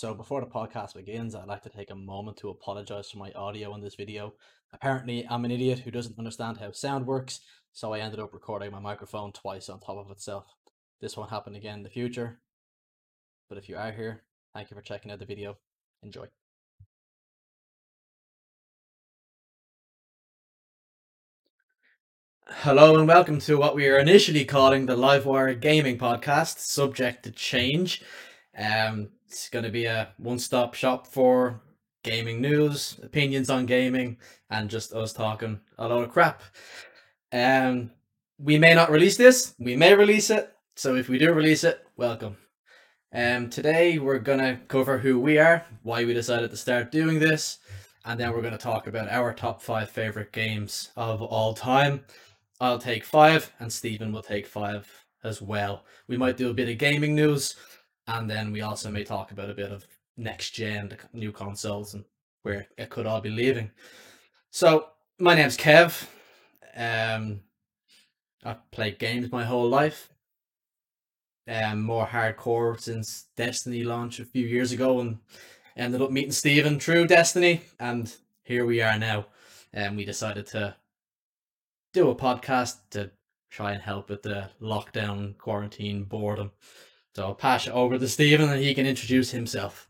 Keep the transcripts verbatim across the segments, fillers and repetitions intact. So before the podcast begins, I'd like to take a moment to apologize for my audio in this video. Apparently, I'm an idiot who doesn't understand how sound works, so I ended up recording my microphone twice on top of itself. This won't happen again in the future, but if you are here, thank you for checking out the video. Enjoy. Hello and welcome to what we are initially calling the Livewire Gaming Podcast, subject to change. Um, it's going to be a one-stop shop for gaming news, opinions on gaming, and just us talking a load of crap. Um, we may not release this, we may release it, so if we do release it, welcome. Um, today we're going to cover who we are, why we decided to start doing this, and then we're going to talk about our top five favourite games of all time. I'll take five, and Stephen will take five as well. We might do a bit of gaming news, and then we also may talk about a bit of next gen, the new consoles, and where it could all be leaving. So, my name's Kev. Um, I've played games my whole life. Um, more hardcore since Destiny launched a few years ago, and ended up meeting Stephen through Destiny, and here we are now. And um, we decided to do a podcast to try and help with the lockdown quarantine boredom. So I'll pass it over to Stephen and he can introduce himself.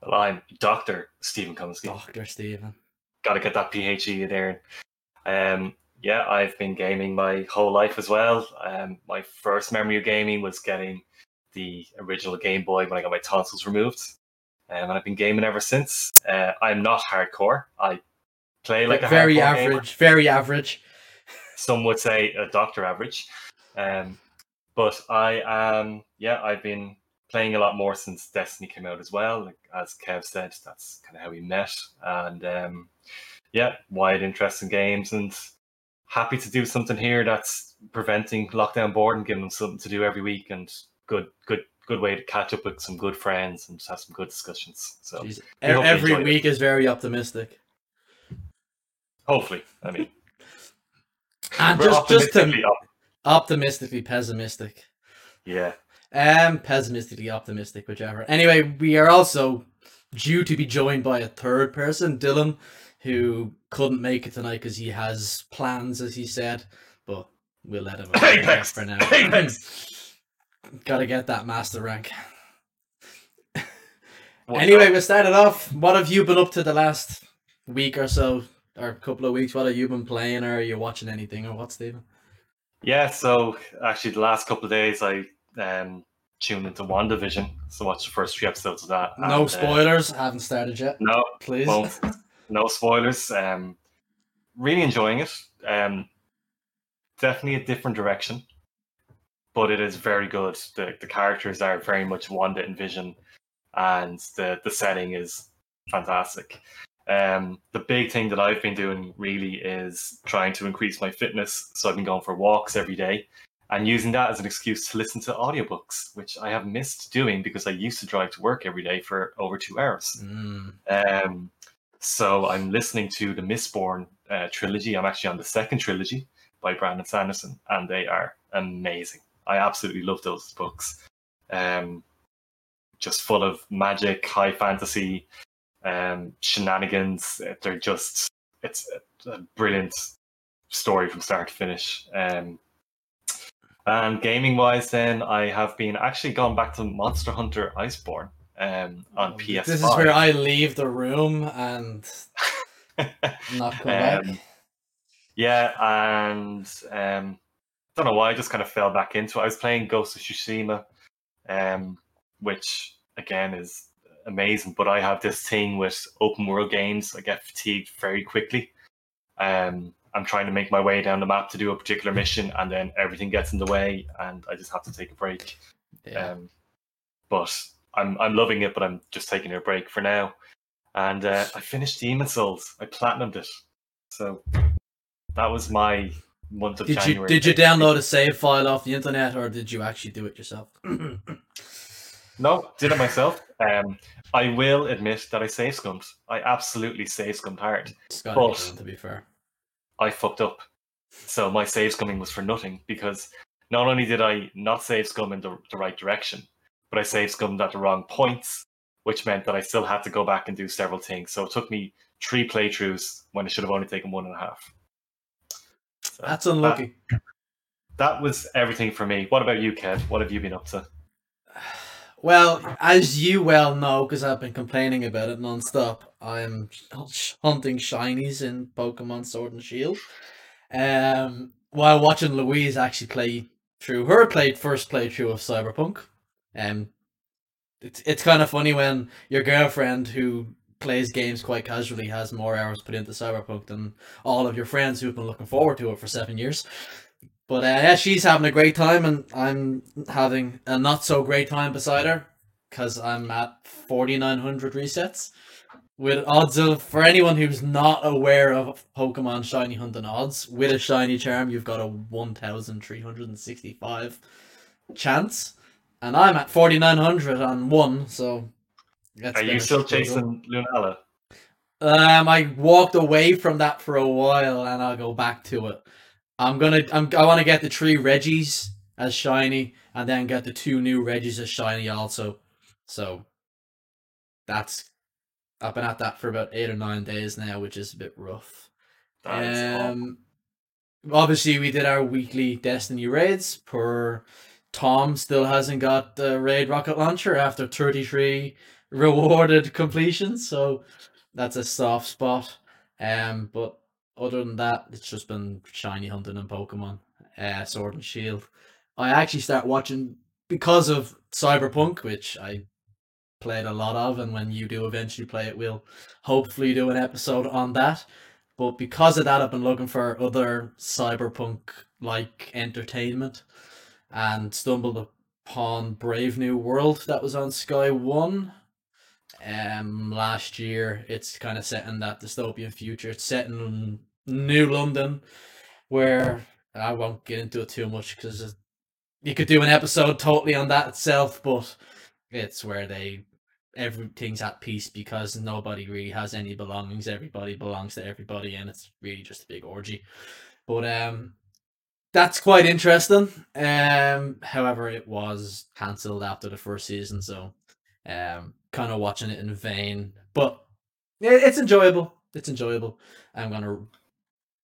Well, I'm Doctor Stephen Comiskey. Doctor Stephen. Gotta get that P H E in there. Um, yeah, I've been gaming my whole life as well. Um, my first memory of gaming was getting the original Game Boy when I got my tonsils removed. Um, and I've been gaming ever since. Uh, I'm not hardcore. I play like, like a very average, gamer. very average. Some would say a doctor average. Um, but I am, yeah, I've been playing a lot more since Destiny came out as well. Like, as Kev said, that's kind of how we met. And um, yeah, wide interest in games, and happy to do something here that's preventing lockdown boredom, giving them something to do every week, and good, good. Good way to catch up with some good friends and just have some good discussions. So Jeez, we every week it. is very optimistic. Hopefully, I mean, and just optimistically just to, op- optimistically pessimistic. Yeah, um, pessimistically optimistic, whichever. Anyway, we are also due to be joined by a third person, Dylan, who couldn't make it tonight because he has plans, as he said. But we'll let him Apex for now. Apex. Gotta get that master rank. Anyway, we started off. What have you been up to the last week or so, or a couple of weeks? What have you been playing, or are you watching anything, or what, Stephen? Yeah, so actually the last couple of days I um, tuned into WandaVision, so watched the first three episodes of that. No and, spoilers. Uh, haven't started yet. No, please. Well, no spoilers. Um, really enjoying it. Um, definitely a different direction. But it is very good. The the characters are very much Wanda and Vision, and the, the setting is fantastic. Um, the big thing that I've been doing really is trying to increase my fitness. So I've been going for walks every day and using that as an excuse to listen to audiobooks, which I have missed doing because I used to drive to work every day for over two hours. Mm. Um, so I'm listening to the Mistborn uh, trilogy. I'm actually on the second trilogy by Brandon Sanderson, and they are amazing. I absolutely love those books. Um, just full of magic, high fantasy, um, shenanigans. They're just, it's a brilliant story from start to finish. Um, and gaming wise, then I have been actually gone back to Monster Hunter Iceborne um, on P S five. This is where I leave the room and not come back. Um, yeah, and. Um, I don't know why, I just kind of fell back into it. I was playing Ghost of Tsushima, um, which again is amazing, but I have this thing with open world games. I get fatigued very quickly. Um, I'm trying to make my way down the map to do a particular mission, and then everything gets in the way and I just have to take a break. Yeah. Um, but I'm I'm loving it, but I'm just taking a break for now. And uh, I finished Demon Souls. I platinumed it. So that was my... month of did January. You, did you download a save file off the internet, or did you actually do it yourself? No, did it myself. Um, I will admit that I save scummed. I absolutely save scummed hard. But to be fair, I fucked up. So my save scumming was for nothing, because not only did I not save scum in the, the right direction, but I save scummed at the wrong points, which meant that I still had to go back and do several things. So it took me three playthroughs when it should have only taken one and a half. So That's unlucky. That, that was everything for me. What about you, Kev? What have you been up to? Well, as you well know, because I've been complaining about it nonstop, I'm hunting shinies in Pokemon Sword and Shield. Um, while watching Louise actually play through her played first playthrough of Cyberpunk. Um, it's it's kind of funny when your girlfriend, who plays games quite casually, has more hours put into Cyberpunk than all of your friends who've been looking forward to it for seven years. But uh, yeah, she's having a great time, and I'm having a not so great time beside her because I'm at forty-nine hundred resets. With odds of, for anyone who's not aware of Pokemon shiny hunting odds, with a shiny charm, you've got a one thousand three hundred sixty-five chance. And I'm at forty-nine hundred and one, so... Are you still chasing Lunala? Um, I walked away from that for a while, and I'll go back to it. I'm gonna, I'm, I want to get the three Reggies as shiny, and then get the two new Reggies as shiny also. So, that's... I've been at that for about eight or nine days now, which is a bit rough. Um, obviously, we did our weekly Destiny raids. Per Tom still hasn't got the raid rocket launcher after thirty-three rewarded completions, so that's a soft spot. Um, but other than that, it's just been shiny hunting and Pokemon, uh, Sword and Shield. I actually start watching because of Cyberpunk, which I played a lot of, and when you do eventually play it, we'll hopefully do an episode on that. But because of that, I've been looking for other Cyberpunk like entertainment, and stumbled upon Brave New World that was on Sky One um last year. It's kind of set in that dystopian future. It's set in New London, where I won't get into it too much because you could do an episode totally on that itself, but it's where they everything's at peace because nobody really has any belongings. Everybody belongs to everybody, and it's really just a big orgy. But um, that's quite interesting. Um, however, it was cancelled after the first season, so um, kind of watching it in vain. But it's enjoyable. It's enjoyable. I'm gonna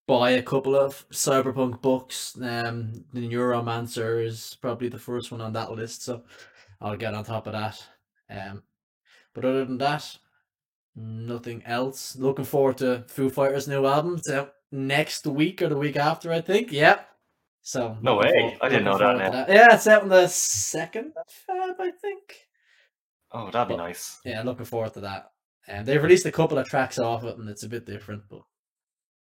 buy a couple of Cyberpunk books. Um, the Neuromancer is probably the first one on that list, so I'll get on top of that. Um, but other than that, nothing else. Looking forward to Foo Fighters' new album. It's out next week or the week after, I think. Yep. Yeah. So no way. Forward, I didn't know that, that. Yeah, it's out on the second of Feb, I think. Oh, that'd be but, nice. Yeah, looking forward to that. And um, they've released a couple of tracks off it, and it's a bit different, but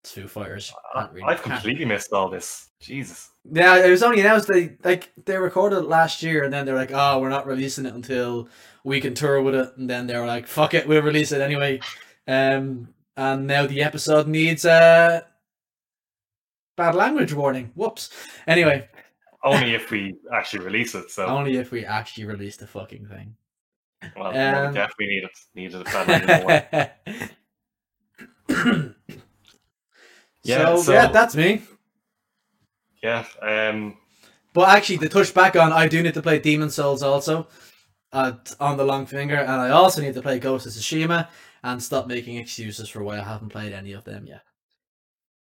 it's Foo Fighters. I, really I've completely can't. missed all this. Jesus. Yeah, it was only announced they like they recorded it last year, and then they're like, "Oh, we're not releasing it until we can tour with it." And then they're like, "Fuck it, we'll release it anyway." Um, and now the episode needs a bad language warning. Whoops. Anyway, only if we actually release it. So only if we actually release the fucking thing. Well, um... we definitely need it. Needed a bad language warning. Yeah, so, so yeah, that's me. Yeah. Um, but actually, to touch back on, I do need to play Demon Souls also uh, on the long finger, and I also need to play Ghost of Tsushima and stop making excuses for why I haven't played any of them yet.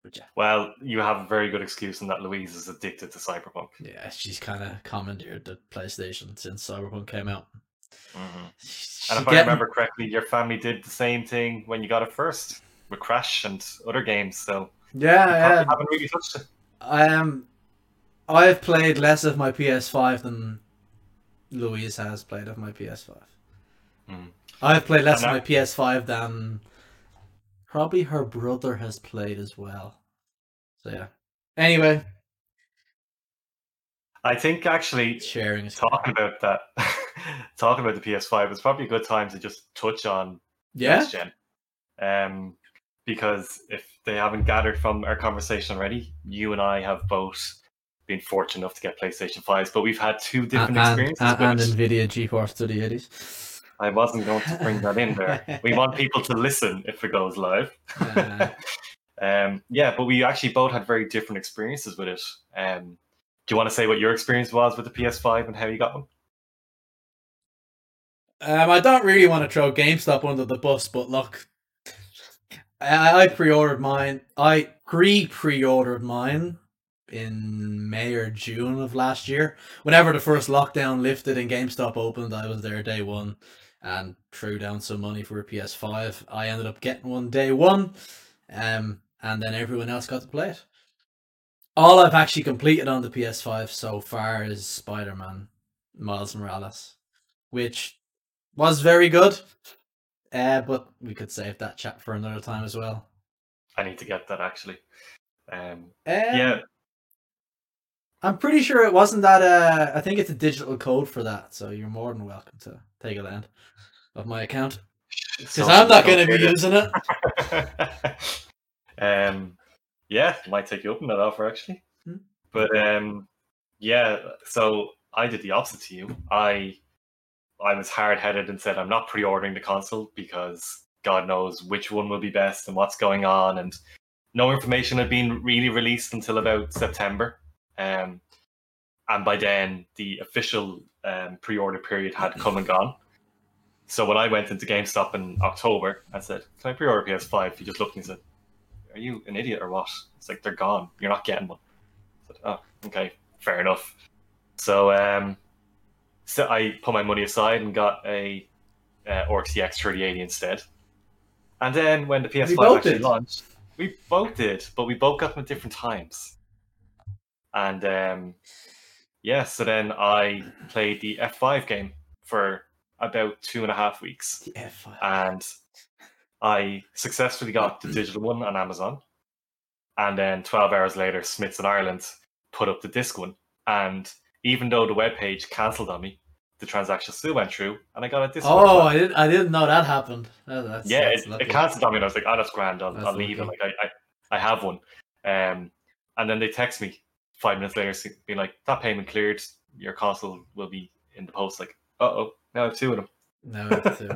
But yeah. Well, you have a very good excuse in that Louise is addicted to Cyberpunk. Yeah, she's kind of commandeered the PlayStation since Cyberpunk came out. Mm-hmm. She, and if getting... I remember correctly, your family did the same thing when you got it first with Crash and other games, so... Yeah, yeah. I haven't really touched it. I am. I've played less of my P S five than Louise has played of my P S five. Mm. I've played less of my P S five than probably her brother has played as well. So yeah. Anyway, I think actually sharing is talking great. about that, talking about the P S five is probably a good time to just touch on yeah. next gen. Um. Because if they haven't gathered from our conversation already, you and I have both been fortunate enough to get PlayStation fives, but we've had two different and, experiences. And, and, and NVIDIA GeForce thirty eighties. I wasn't going to bring that in there. We want people to listen if it goes live. Uh, um, yeah, but we actually both had very different experiences with it. Um, do you want to say what your experience was with the P S five and how you got one? Um, I don't really want to throw GameStop under the bus, but look, I, I pre-ordered mine. I pre-pre-ordered mine in May or June of last year. Whenever the first lockdown lifted and GameStop opened, I was there day one and threw down some money for a P S five. I ended up getting one day one, um, and then everyone else got to play it. All I've actually completed on the P S five so far is Spider-Man Miles Morales, which was very good, uh, but we could save that chat for another time as well. I need to get that, actually. Um, um, yeah. I'm pretty sure it wasn't that... Uh, I think it's a digital code for that, so you're more than welcome to take a land of my account, because I'm not going to be using it. um, yeah, might take you up on that offer, actually. Hmm? But, um, yeah, so I did the opposite to you. I... I was hard-headed and said I'm not pre-ordering the console because God knows which one will be best and what's going on, and no information had been really released until about September, um, and by then the official um, pre-order period had come and gone. So when I went into GameStop in October, I said, "Can I pre-order P S five?" He just looked at me and said, "Are you an idiot or what?" It's like, they're gone. You're not getting one. I said, "Oh, okay, fair enough." So, um, So I put my money aside and got a uh, Oryx E X thirty eighty instead. And then when the P S five actually did. launched, we both did, but we both got them at different times. And um, yeah, so then I played the F five game for about two and a half weeks. The F five. And I successfully got the digital one on Amazon. And then twelve hours later, Smiths in Ireland put up the disc one. And even though the webpage cancelled on me, the transaction still went through, and I got a discount. Oh, I didn't, I didn't know that happened. Oh, that's, yeah, that's it, it cancelled on me, and I was like, "Oh, that's grand. I'll, that's I'll leave it. Like, I, I, I have one." Um, and then they text me five minutes later, being like, "That payment cleared. Your console will be in the post." Like, uh oh, now I have two of them. Now I have two.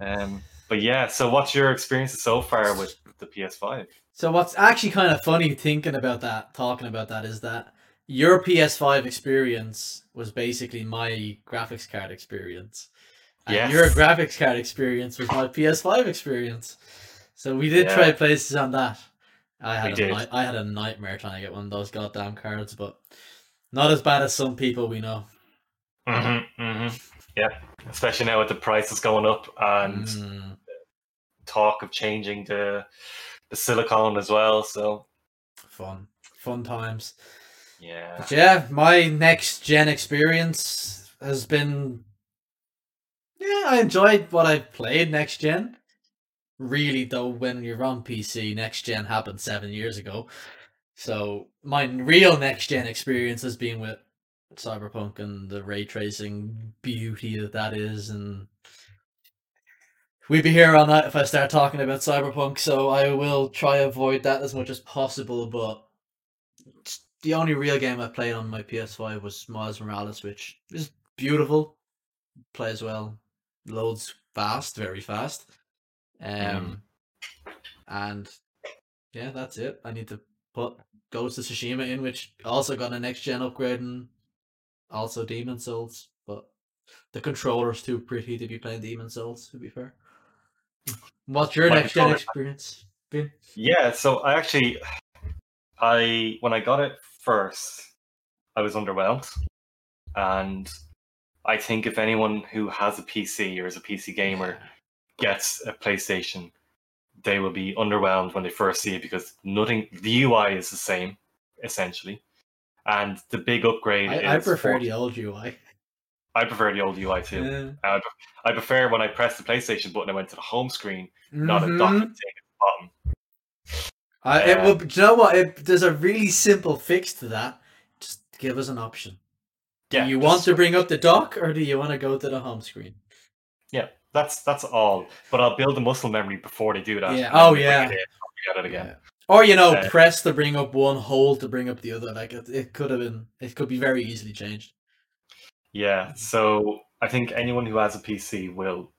um, but yeah, so what's your experiences so far with the P S five? So what's actually kind of funny thinking about that, talking about that, is that your P S five experience was basically my graphics card experience. And yes, your graphics card experience was my P S five experience. So we did yeah. try places on that. I had, a ni- I had a nightmare trying to get one of those goddamn cards, but not as bad as some people we know. Mm-hmm, mm-hmm. Yeah, especially now with the prices going up and mm. talk of changing the, the silicone as well. So Fun. Fun times. Yeah. But yeah, my next gen experience has been, yeah, I enjoyed what I played next gen. Really though, when you're on P C, next gen happened seven years ago. So my real next gen experience has been with Cyberpunk and the ray tracing beauty that that is, and we'd be here all night if I start talking about Cyberpunk. So I will try to avoid that as much as possible, but the only real game I played on my P S five was Miles Morales, which is beautiful, plays well, loads fast, very fast. Um, mm. And yeah, that's it. I need to put Ghost of Tsushima in, which also got a next-gen upgrade, and also Demon Souls, but the controller's too pretty to be playing Demon Souls, to be fair. What's your my next-gen experience been? Yeah, so I actually... I when I got it first, I was underwhelmed, and I think if anyone who has a P C or is a P C gamer gets a PlayStation, they will be underwhelmed when they first see it, because nothing, the U I is the same essentially, and the big upgrade I, is I prefer forty the old U I. I prefer the old U I too. Yeah. I, I prefer when I pressed the PlayStation button, I went to the home screen, mm-hmm. not a dock thing at the bottom. I, it will, do you know what? It, there's a really simple fix to that. Just give us an option. Yeah, do you want to bring up the dock, or do you want to go to the home screen? Yeah, that's that's all. But I'll build a muscle memory before they do that. Yeah. Oh, yeah. It in, get it again. Yeah. Or, you know, uh, press to bring up one, hold to bring up the other. Like, it, it could have been, it could be very easily changed. Yeah, so I think anyone who has a P C will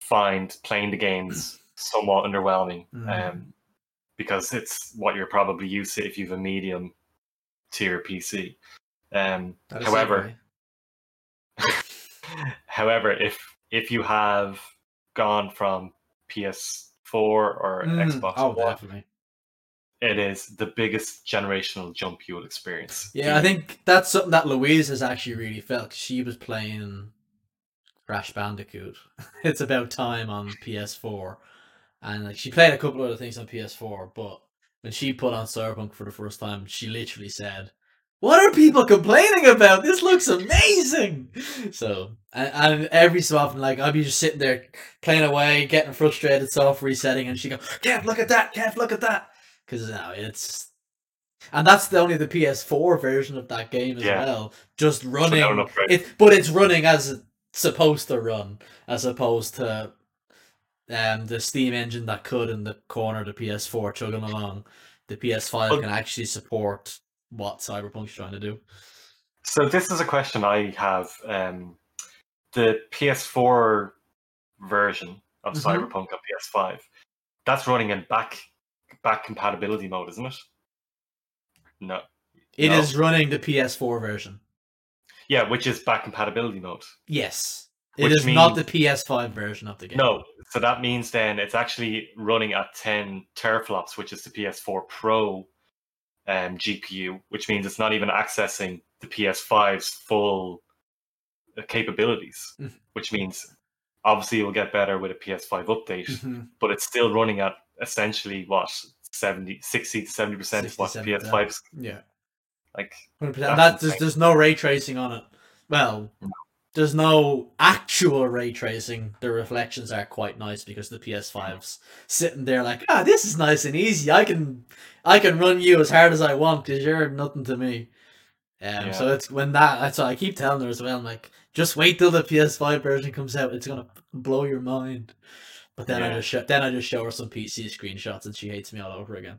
find playing the games somewhat underwhelming. Mm. Um, because it's what you're probably used to if you have a medium tier P C. Um, however, However, if if you have gone from P S four or mm, Xbox oh, One, definitely. It is the biggest generational jump you will experience. Yeah, even. I think that's something that Louise has actually really felt. She was playing Crash Bandicoot. It's about time on P S four. And like she played a couple of other things on P S four, but when she put on Cyberpunk for the first time, she literally said, "What are people complaining about? This looks amazing!" So, and, and every so often, like, I'll be just sitting there playing away, getting frustrated, soft resetting, and she go, "Kev, look at that! Kev, look at that!" Because now it's... And that's the only the P S four version of that game as yeah. well. Just running. So enough, right? it, but it's running as it's supposed to run, as opposed to um, the Steam engine that could in the corner of the P S four chugging along. The P S five but, can actually support what Cyberpunk's trying to do. So this is a question I have. Um, the P S four version of mm-hmm. Cyberpunk on P S five, that's running in back... back compatibility mode, isn't it? No. It no. is running the P S four version. Yeah, which is back compatibility mode. Yes. It is means... not the P S five version of the game. No. So that means then it's actually running at ten teraflops, which is the P S four Pro um, G P U, which means it's not even accessing the P S five's full capabilities, mm-hmm. which means obviously it will get better with a P S five update, mm-hmm. but it's still running at essentially what seventy, sixty to seventy percent is what the P S five's yeah like one hundred percent. That there's, there's no ray tracing on it. Well, no. There's no actual ray tracing. The reflections are quite nice because the P S five's sitting there like, ah, this is nice and easy. I can I can run you as hard as I want because you're nothing to me. Um, yeah. So it's when that that's what I keep telling her as well. I'm like, just wait till the P S five version comes out. It's gonna blow your mind. But then yeah. I just show, then I just show her some P C screenshots, and she hates me all over again.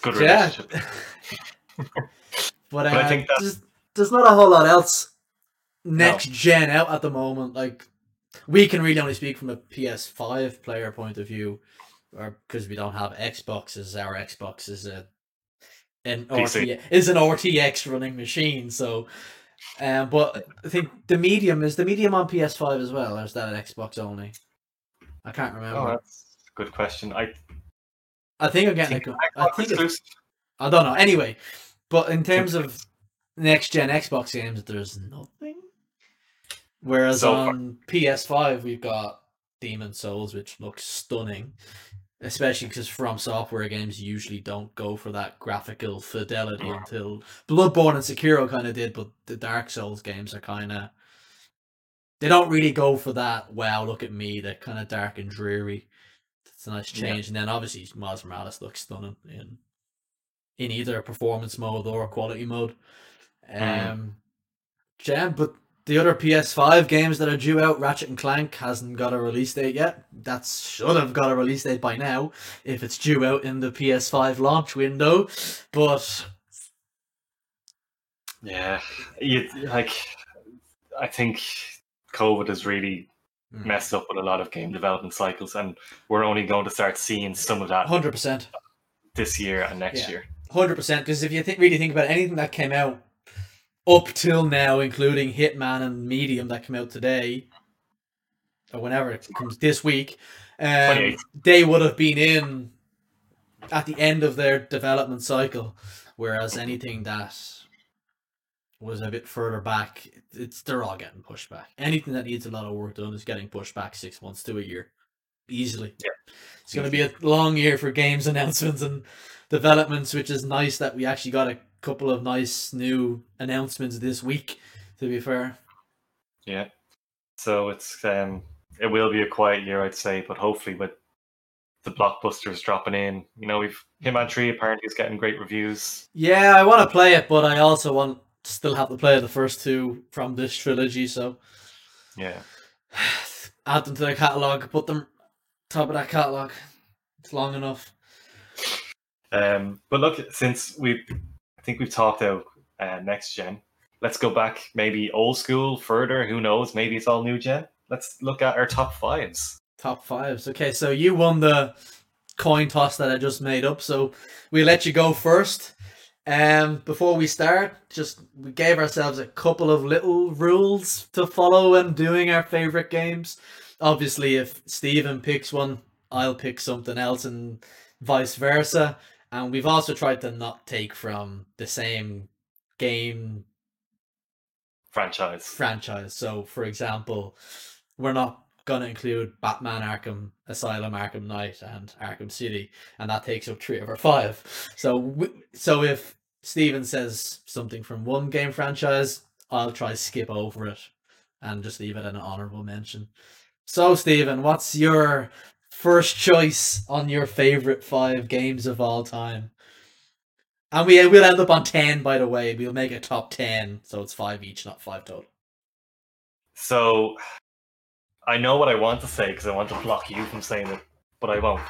Good relationship. Yeah. but uh, but I think there's, there's not a whole lot else next no. gen out at the moment. Like we can really only speak from a P S five player point of view, or because we don't have Xboxes. Our Xbox is a an P C. R T X, is an R T X running machine, so. Um, but I think the medium is the medium on P S five as well, or is that an Xbox only? I can't remember. Oh, that's a good question. I I think I'm getting. Think a, I think it's, I don't know. Anyway, but in terms of next gen Xbox games, there's nothing. Whereas so on P S five, we've got Demon's Souls, which looks stunning, especially because From Software games usually don't go for that graphical fidelity yeah. until Bloodborne and Sekiro kind of did, but the Dark Souls games are kind of... They don't really go for that, wow, look at me, they're kind of dark and dreary. It's a nice change. Yeah. And then obviously Miles Morales looks stunning in in either performance mode or quality mode. Um, yeah, but the other P S five games that are due out, Ratchet and Clank hasn't got a release date yet. That should have got a release date by now, if it's due out in the P S five launch window. But yeah, you, like I think COVID has really mm. messed up with a lot of game development cycles, and we're only going to start seeing some of that one hundred percent this year and next yeah. year. one hundred percent, because if you th- really think about it, anything that came out up till now, including Hitman and Medium that come out today, or whenever it comes this week, um, they would have been in at the end of their development cycle. Whereas anything that was a bit further back, it's they're all getting pushed back. Anything that needs a lot of work done is getting pushed back six months to a year, easily. Yeah. It's going to be a long year for games announcements and developments, which is nice that we actually got a couple of nice new announcements this week, to be fair. Yeah, so it's um it will be a quiet year, I'd say, but hopefully with the blockbusters dropping in, you know, we've Hitman three apparently is getting great reviews. Yeah, I want to play it, but I also want still have to play the first two from this trilogy, so yeah, add them to the catalogue, put them top of that catalogue. It's long enough. Um, but look, since we've I think we've talked out uh, next gen. Let's go back, maybe old school, further. Who knows? Maybe it's all new gen. Let's look at our top fives. Top fives. Okay, so you won the coin toss that I just made up. So we let you go first. Um, before we start, just we gave ourselves a couple of little rules to follow when doing our favorite games. Obviously, if Stephen picks one, I'll pick something else, and vice versa. And we've also tried to not take from the same game franchise. Franchise. So, for example, we're not going to include Batman Arkham Asylum, Arkham Knight, and Arkham City, and that takes up three of our five. So, we, so if Steven says something from one game franchise, I'll try skip over it and just leave it an honorable mention. So, Steven, what's your first choice on your favorite five games of all time? And we will end up on ten, by the way. We'll make a top ten, so it's five each, not five total. So, I know what I want to say because I want to block you from saying it, but I won't.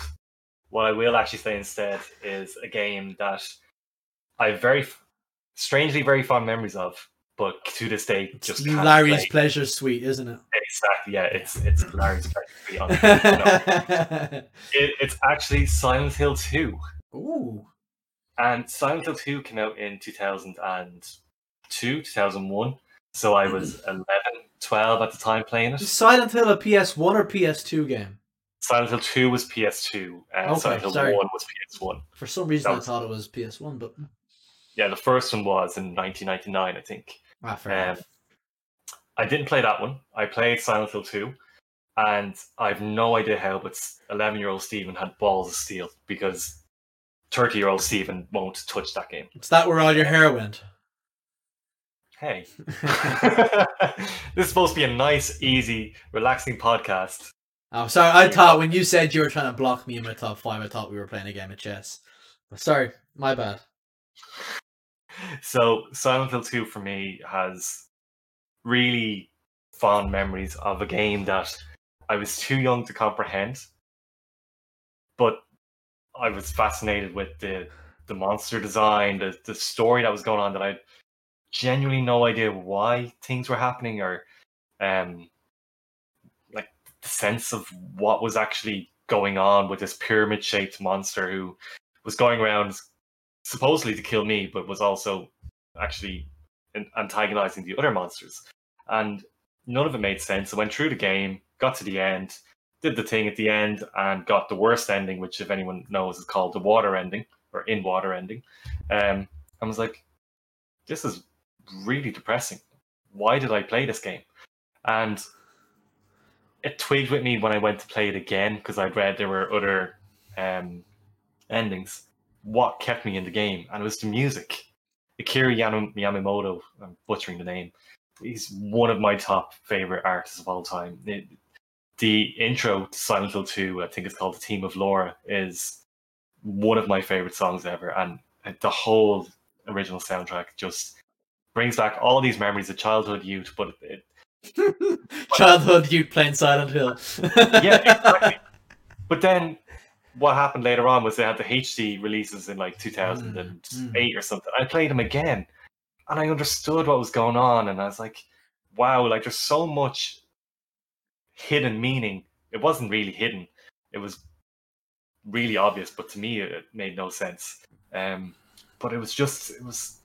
What I will actually say instead is a game that I have very, strangely, very fond memories of, but to this day, just it's can't Larry's play. Pleasure Suite, isn't it? Exactly, yeah, it's it's Larry's Pleasure Suite. it, it's actually Silent Hill two. Ooh. And Silent Hill two came out in two thousand two, two thousand one. So I was eleven, twelve at the time playing it. Was Silent Hill a P S one or P S two game? Silent Hill two was P S two, and okay, Silent Hill sorry. one was P S one. For some reason that I was... thought it was P S one, but... Yeah, the first one was in nineteen ninety-nine, I think. Ah, fair um, enough. I didn't play that one. I played Silent Hill two, and I have no idea how, but eleven-year-old Stephen had balls of steel, because thirty-year-old Stephen won't touch that game. Is that where all your hair went? Hey, this is supposed to be a nice, easy, relaxing podcast. Oh, sorry. I thought when you said you were trying to block me in my top five, I thought we were playing a game of chess. Sorry, my bad. So, Silent Hill two for me has really fond memories of a game that I was too young to comprehend, but I was fascinated with the the monster design, the the story that was going on that I. Genuinely no idea why things were happening, or um like the sense of what was actually going on with this pyramid shaped monster who was going around supposedly to kill me but was also actually antagonizing the other monsters, and none of it made sense. I went through the game, got to the end, did the thing at the end, and got the worst ending, which if anyone knows is called the water ending or in water ending. um I was like, this is really depressing. Why did I play this game? And it twigged with me when I went to play it again, because I'd read there were other um, endings. What kept me in the game? And it was the music. Akira Yamamoto, I'm butchering the name, he's one of my top favourite artists of all time. It, the intro to Silent Hill two, I think it's called The Team of Laura, is one of my favourite songs ever. And the whole original soundtrack just brings back all these memories of childhood youth, but it, childhood youth playing Silent Hill. Yeah, exactly. But then what happened later on was they had the H D releases in like two thousand eight mm, or something. I played them again and I understood what was going on, and I was like, wow, like there's so much hidden meaning. It wasn't really hidden, it was really obvious, but to me it made no sense. um But it was just, it was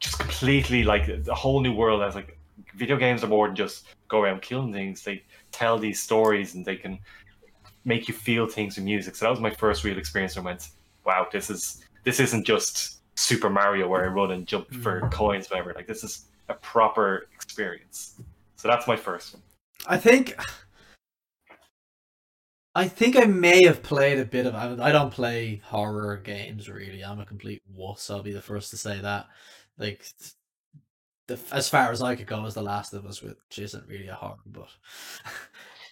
just completely like a whole new world. I was like, video games are more than just go around killing things. They tell these stories and they can make you feel things with music. So that was my first real experience. I went, wow, this is, this isn't just Super Mario where I run and jump for coins, whatever. Like this is a proper experience. So that's my first one. I think, I think I may have played a bit of... I don't play horror games, really. I'm a complete wuss. I'll be the first to say that. Like, the, as far as I could go as The Last of Us, which isn't really a horror, but...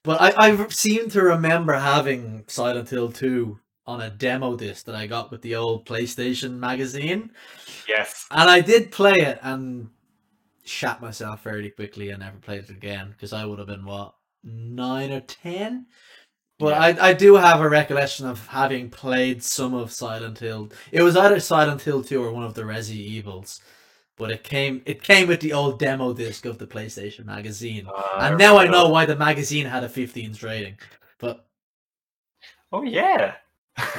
But I, I seem to remember having Silent Hill two on a demo disc that I got with the old PlayStation magazine. Yes. And I did play it and shat myself fairly quickly and never played it again, because I would have been, what, nine or ten? But yeah. I, I do have a recollection of having played some of Silent Hill. It was either Silent Hill two or one of the Resi Evils. But it came it came with the old demo disc of the PlayStation magazine. Uh, and now I, I know why the magazine had a fifteens rating. But Oh yeah.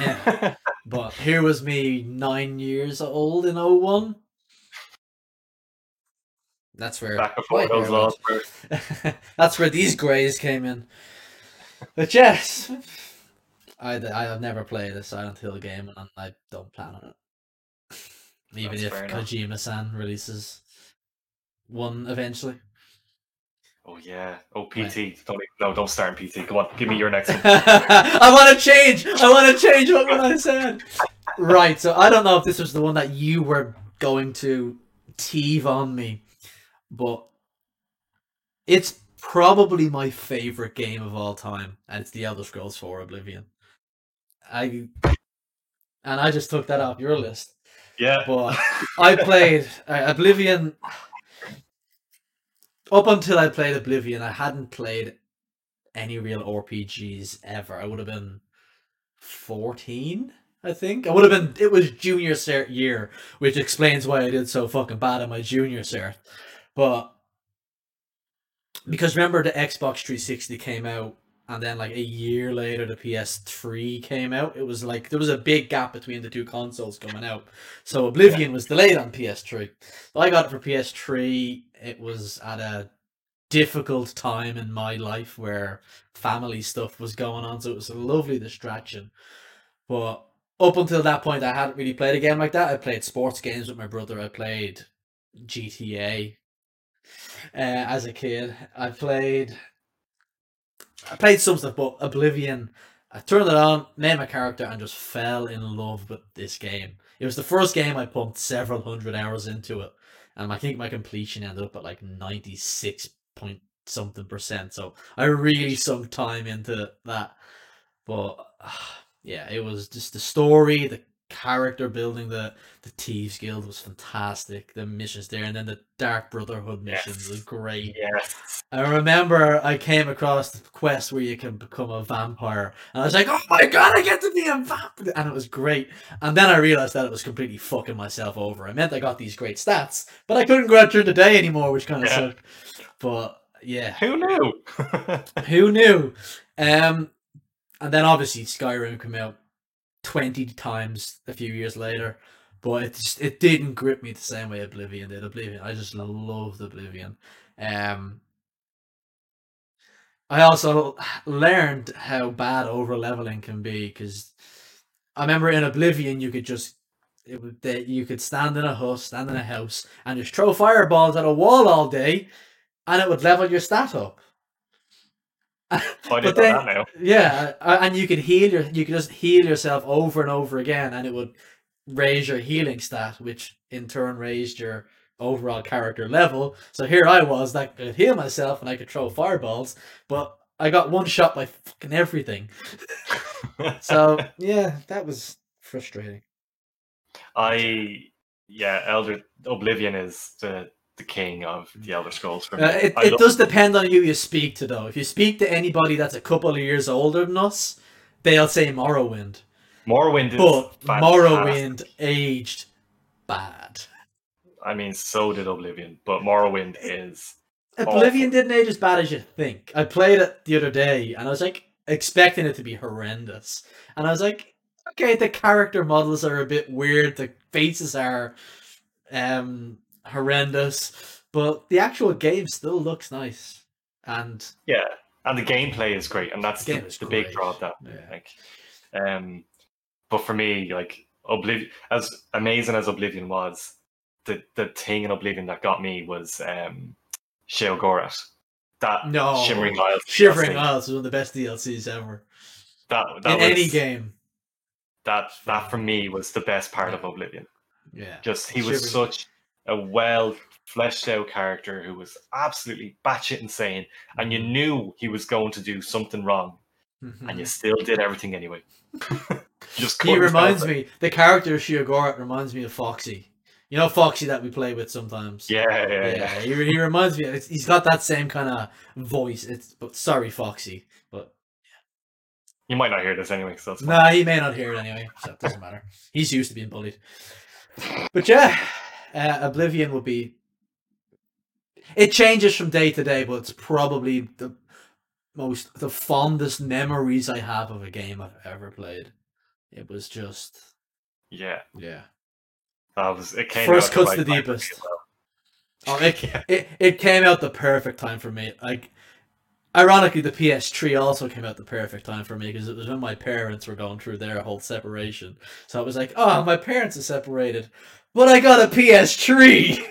Yeah. But here was me nine years old in oh one. That's where Back before those laws were. That's where these greys came in. But yes, I I have never played a Silent Hill game, and I don't plan on it. Even That's if Kojima-san releases one eventually. Oh yeah. Oh P T. Right. Don't no. Don't start in P T. Come on. Give me your next one. I want to change. I want to change what I said. Right. So I don't know if this was the one that you were going to teave on me, but it's probably my favorite game of all time, and it's The Elder Scrolls four Oblivion. I and I just took that off your list. Yeah. But I played uh, Oblivion. Up until I played Oblivion, I hadn't played any real R P Gs ever. I would have been fourteen, I think. I would have been... It was junior cert year, which explains why I did so fucking bad in my junior cert. But... Because remember, the Xbox three sixty came out, and then like a year later, the P S three came out. It was like... There was a big gap between the two consoles coming out. So Oblivion was delayed on P S three. So I got it for P S three... It was at a difficult time in my life where family stuff was going on, so it was a lovely distraction. But up until that point, I hadn't really played a game like that. I played sports games with my brother. I played G T A uh, as a kid. I played, I played some stuff, but Oblivion. I turned it on, made my character, and just fell in love with this game. It was the first game I pumped several hundred hours into it. And I think my completion ended up at like ninety-six point something percent. So I really sunk time into that. But uh, yeah, it was just the story, the character building, the, the Thieves Guild was fantastic. The missions there. And then the Dark Brotherhood missions were yes. great. Yes. I remember I came across the quest where you can become a vampire. And I was like, oh my God, I get to be a vampire. And it was great. And then I realized that it was completely fucking myself over. It meant I got these great stats, but I couldn't go out through the day anymore, which kind of yeah. sucked. But yeah. Who knew? Who knew? Um, and then obviously Skyrim came out twenty times a few years later, but it just, it didn't grip me the same way Oblivion did. Oblivion, I just loved Oblivion. Um, I also learned how bad over leveling can be, because I remember in Oblivion you could just it would that you could stand in a hut, stand in a house, and just throw fireballs at a wall all day, and it would level your stat up. But then, now. Yeah, and you could heal your, you could just heal yourself over and over again, and it would raise your healing stat, which in turn raised your overall character level. So here I was that could heal myself and I could throw fireballs, but I got one shot by fucking everything. So yeah, that was frustrating. I yeah, Elder Oblivion is the. the king of the Elder Scrolls for me. Uh, it it love- does depend on who you speak to, though. If you speak to anybody that's a couple of years older than us, they'll say Morrowind. Morrowind is but fantastic. Morrowind aged bad. I mean, so did Oblivion, but Morrowind is Oblivion awful. Didn't age as bad as you think. I played it the other day, and I was like expecting it to be horrendous. And I was like, okay, the character models are a bit weird, the faces are um horrendous, but the actual game still looks nice, and yeah, and the gameplay is great, and that's the, the, the big draw of that. Yeah. Like, um, but for me, like Oblivion, as amazing as Oblivion was, the the thing in Oblivion that got me was um, Sheogorath. That no, Shimmering Isles, Shivering Isles was one of the best D L Cs ever. That, that in was, any game. That that for me was the best part yeah. of Oblivion. Yeah, just he was Shivering. such. a well fleshed out character who was absolutely batshit insane, and you knew he was going to do something wrong, mm-hmm. and you still did everything anyway. Just he reminds me, the character of Sheogorath reminds me of Foxy. You know Foxy that we play with sometimes? Yeah, yeah, yeah. yeah. He, he reminds me, it's, he's got that same kind of voice. It's but sorry, Foxy, but yeah. You might not hear this anyway. So no, nah, he may not hear it anyway, so it doesn't matter. He's used to being bullied. But yeah. Uh, Oblivion would be... It changes from day to day, but it's probably the most, the fondest memories I have of a game I've ever played. It was just Yeah. Yeah. That was it. Came first cuts the deepest. Oh, it, yeah. it it came out the perfect time for me. Like, ironically, the P S three also came out the perfect time for me because it was when my parents were going through their whole separation. So I was like, "Oh, my parents are separated, but I got a P S three,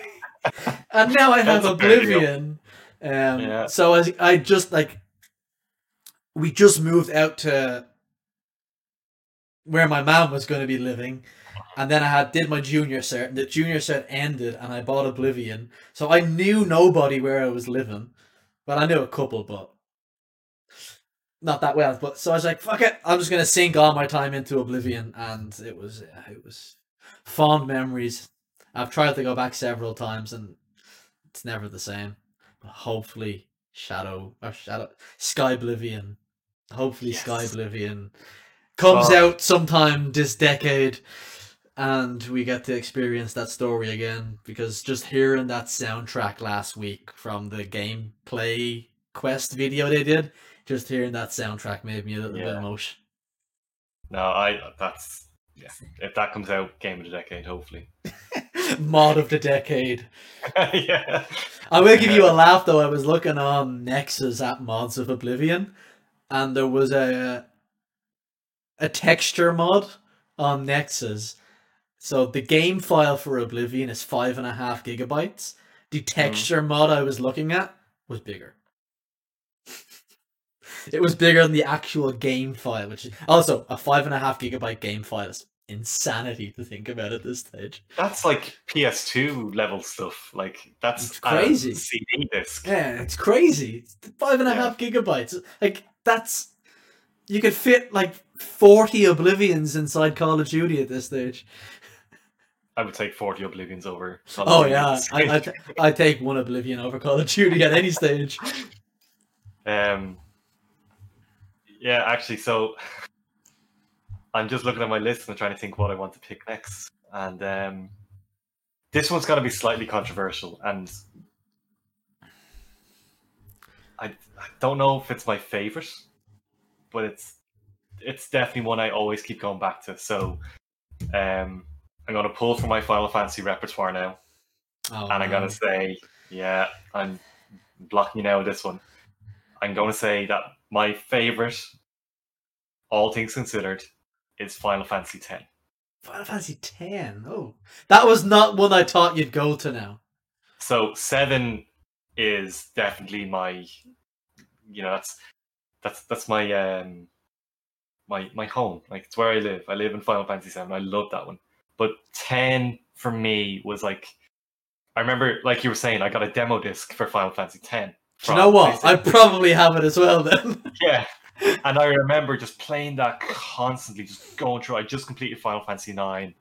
and now I have Oblivion." Um, yeah. So I, I just like, we just moved out to where my mom was going to be living. And then I had did my junior cert. The junior cert ended, and I bought Oblivion. So I knew nobody where I was living, but I knew a couple, but not that well. But so I was like, "Fuck it, I'm just gonna sink all my time into Oblivion," and it was it was fond memories. I've tried to go back several times, and it's never the same. But hopefully, Shadow or Shadow Sky Oblivion. Hopefully, yes. Sky Oblivion comes oh. out sometime this decade. And we get to experience that story again, because just hearing that soundtrack last week from the gameplay quest video they did, just hearing that soundtrack made me a little yeah. bit emotional. No, I that's yeah. If that comes out, game of the decade, hopefully. Mod of the decade. yeah. I will give you a laugh though. I was looking on Nexus at mods of Oblivion, and there was a a texture mod on Nexus. So the game file for Oblivion is five and a half gigabytes. The texture mm. mod I was looking at was bigger. It was bigger than the actual game file, which is also a five and a half gigabyte game file. It's insanity to think about at this stage. That's like P S two level stuff. Like that's it's crazy. A C D disc. Yeah, it's crazy. It's five and a yeah. half gigabytes. Like that's you could fit like forty Oblivions inside Call of Duty at this stage. I would take forty Oblivions over Call of Duty. Oh, yeah. I, I, t- I take one Oblivion over Call of Duty at any stage. Um, yeah, actually, so I'm just looking at my list and trying to think what I want to pick next. And um, this one's going to be slightly controversial. And I, I don't know if it's my favorite, but it's it's definitely one I always keep going back to. So um, I'm going to pull from my Final Fantasy repertoire now. Oh, and I'm going to say, yeah, I'm blocking you now with this one. I'm going to say that my favourite, all things considered, is Final Fantasy X. Final Fantasy X? Oh. That was not one I thought you'd go to now. So seven is definitely my, you know, that's that's that's my... Um, My my home, like it's where I live. I live in Final Fantasy seven. I love that one. But ten for me was like, I remember, like you were saying, I got a demo disc for Final Fantasy ten. Do you know what? I probably have it as well then. Yeah, and I remember just playing that constantly, just going through. I just completed Final Fantasy nine,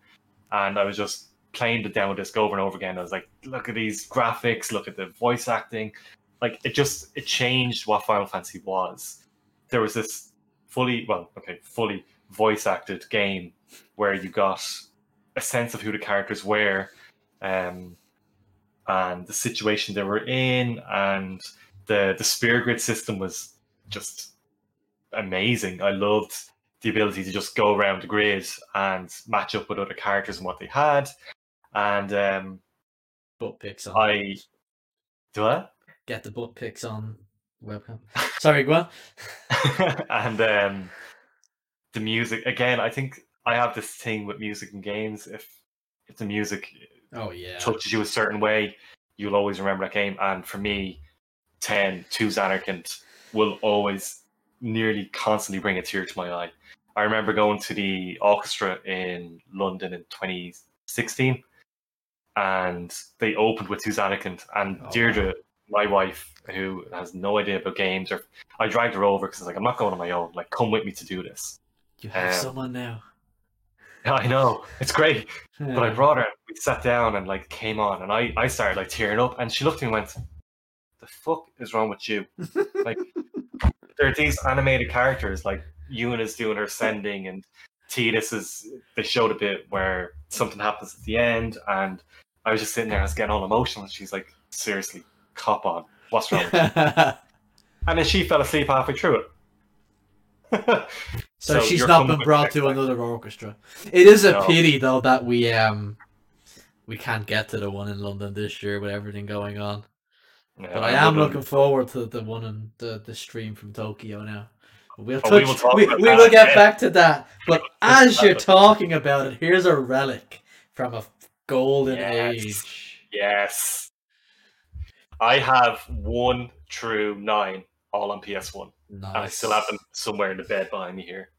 and I was just playing the demo disc over and over again. I was like, look at these graphics, look at the voice acting. Like it just it changed what Final Fantasy was. There was this. Fully, well, okay, fully voice-acted game where you got a sense of who the characters were um, and the situation they were in, and the, the Spirit Grid system was just amazing. I loved the ability to just go around the grid and match up with other characters and what they had. And um, butt pics on. I do I get the butt pics on. Webcam. Sorry, go on. And um, the music again. I think I have this thing with music and games. If if the music oh yeah touches you a certain way, you'll always remember that game. And for me, ten Two's Anarchant will always nearly constantly bring a tear to my eye. I remember going to the orchestra in London in twenty sixteen, and they opened with Two's Anarchant, and oh, Deirdre. Wow. My wife, who has no idea about games, or I dragged her over because I was like, I'm not going on my own. Like, come with me to do this. You have um, someone now. I know. It's great. Yeah. But I brought her. We sat down and, like, came on. And I, I started, like, tearing up. And she looked at me and went, the fuck is wrong with you? Like, there are these animated characters. Like, Yuna's doing her sending. And Tidus is... They showed a bit where something happens at the end. And I was just sitting there. I was getting all emotional. And she's like, seriously. Cop on. What's wrong with you? And then she fell asleep halfway through it. So, so she's not been brought to another orchestra. It is a no. pity though that we um we can't get to the one in London this year with everything going on. Yeah, but I, I am looking forward to the one in the, the stream from Tokyo now. We'll touch, oh, we will, touch, we, we will get back to that. But as you're talking about it, here's a relic from a golden yes. age. Yes. I have one through nine all on P S one. Nice. And I still have them somewhere in the bed behind me here.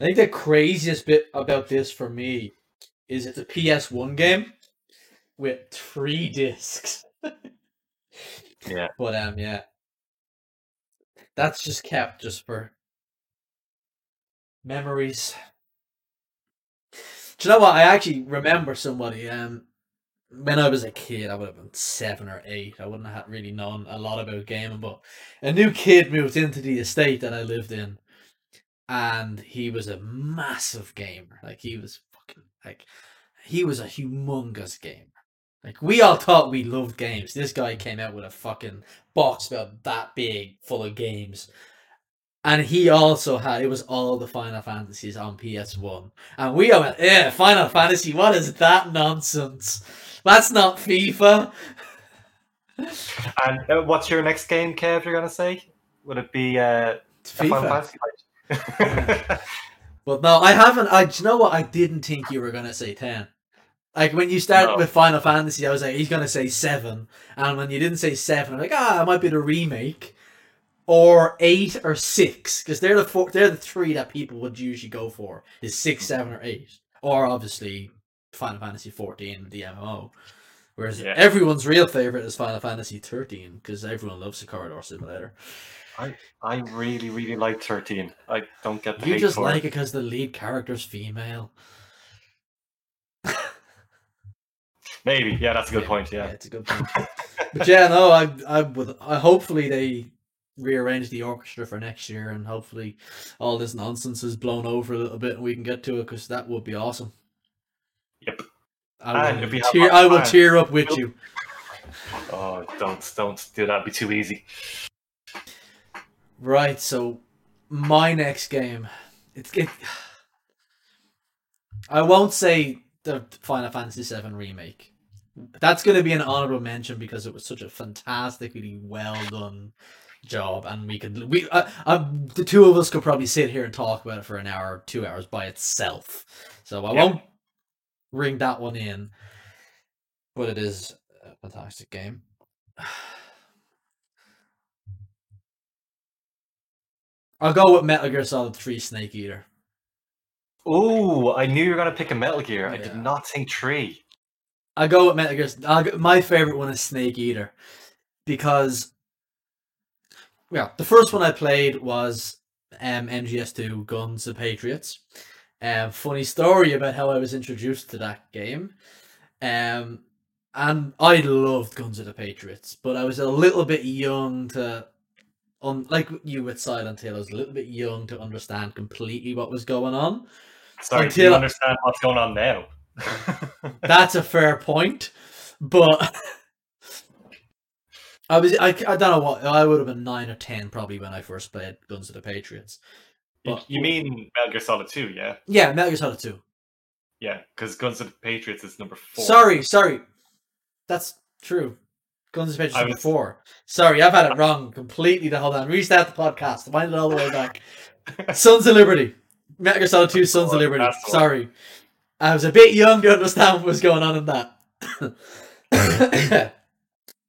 I think the craziest bit about this for me is it's a P S one game with three discs. Yeah. But, um, yeah. That's just kept just for memories. Do you know what? I actually remember somebody. Um, when I was a kid, I would have been seven or eight. I wouldn't have really known a lot about gaming, but a new kid moved into the estate that I lived in, and he was a massive gamer. Like he was fucking like he was a humongous gamer. Like, we all thought we loved games. This guy came out with a fucking box about that big full of games. And he also had, it was all the Final Fantasies on P S one. And we all went, yeah, Final Fantasy, what is that nonsense? That's not FIFA. And uh, what's your next game, Kev, you're going to say? Would it be uh, FIFA? Final Fantasy? But no, I haven't. I, do you know what? I didn't think you were going to say ten. Like, when you started no. with Final Fantasy, I was like, he's going to say seven. And when you didn't say seven, I'm like, ah, it might be the remake. Or eight or six. Because they're the four, they're the three that people would usually go for. Is six, seven, or eight. Or, obviously, Final Fantasy fourteen, the M M O. Whereas yeah. everyone's real favourite is Final Fantasy thirteen. Because everyone loves the corridor simulator. I, I really, really like thirteen. I don't get the You just like it because the lead character's female. Maybe, yeah, that's a good Maybe. point. Yeah. yeah, it's a good point. But yeah, no, I, I would. I hopefully they rearrange the orchestra for next year, and hopefully all this nonsense is blown over a little bit, and we can get to it because that would be awesome. Yep. I will, be cheer, I will cheer up with you. Oh, don't don't do that. It'd be too easy. Right. So my next game, it's it, I won't say the Final Fantasy seven Remake. That's going to be an honorable mention because it was such a fantastically well done job, and we could we uh, uh, the two of us could probably sit here and talk about it for an hour, two hours by itself. So I yeah. won't ring that one in, but it is a fantastic game. I'll go with Metal Gear Solid three Snake Eater. Oh, I knew you were going to pick a Metal Gear. Yeah. I did not think three. I go with Metal Gear. I'll go, my favorite one is Snake Eater. Because, well, the first one I played was um, M G S two, Guns of Patriots. Um, funny story about how I was introduced to that game. Um, and I loved Guns of the Patriots, but I was a little bit young to... On, like you with Silent Hill, I was a little bit young to understand completely what was going on. Sorry, until... do you understand what's going on now? That's a fair point, but I was I, I don't know what I would have been nine or ten probably when I first played Guns of the Patriots. But, you, you mean Metal Gear Solid two, yeah? Yeah, Metal Gear Solid two. Yeah, because Guns of the Patriots is number four. Sorry, sorry, that's true. Guns of the Patriots was... four. Sorry, I've had it wrong completely. The whole time. Restart the podcast. Wind it all the way back. Sons of Liberty. Metal Gear Solid two Sons oh, of Liberty. Sorry. One. I was a bit young to understand what was going on in that.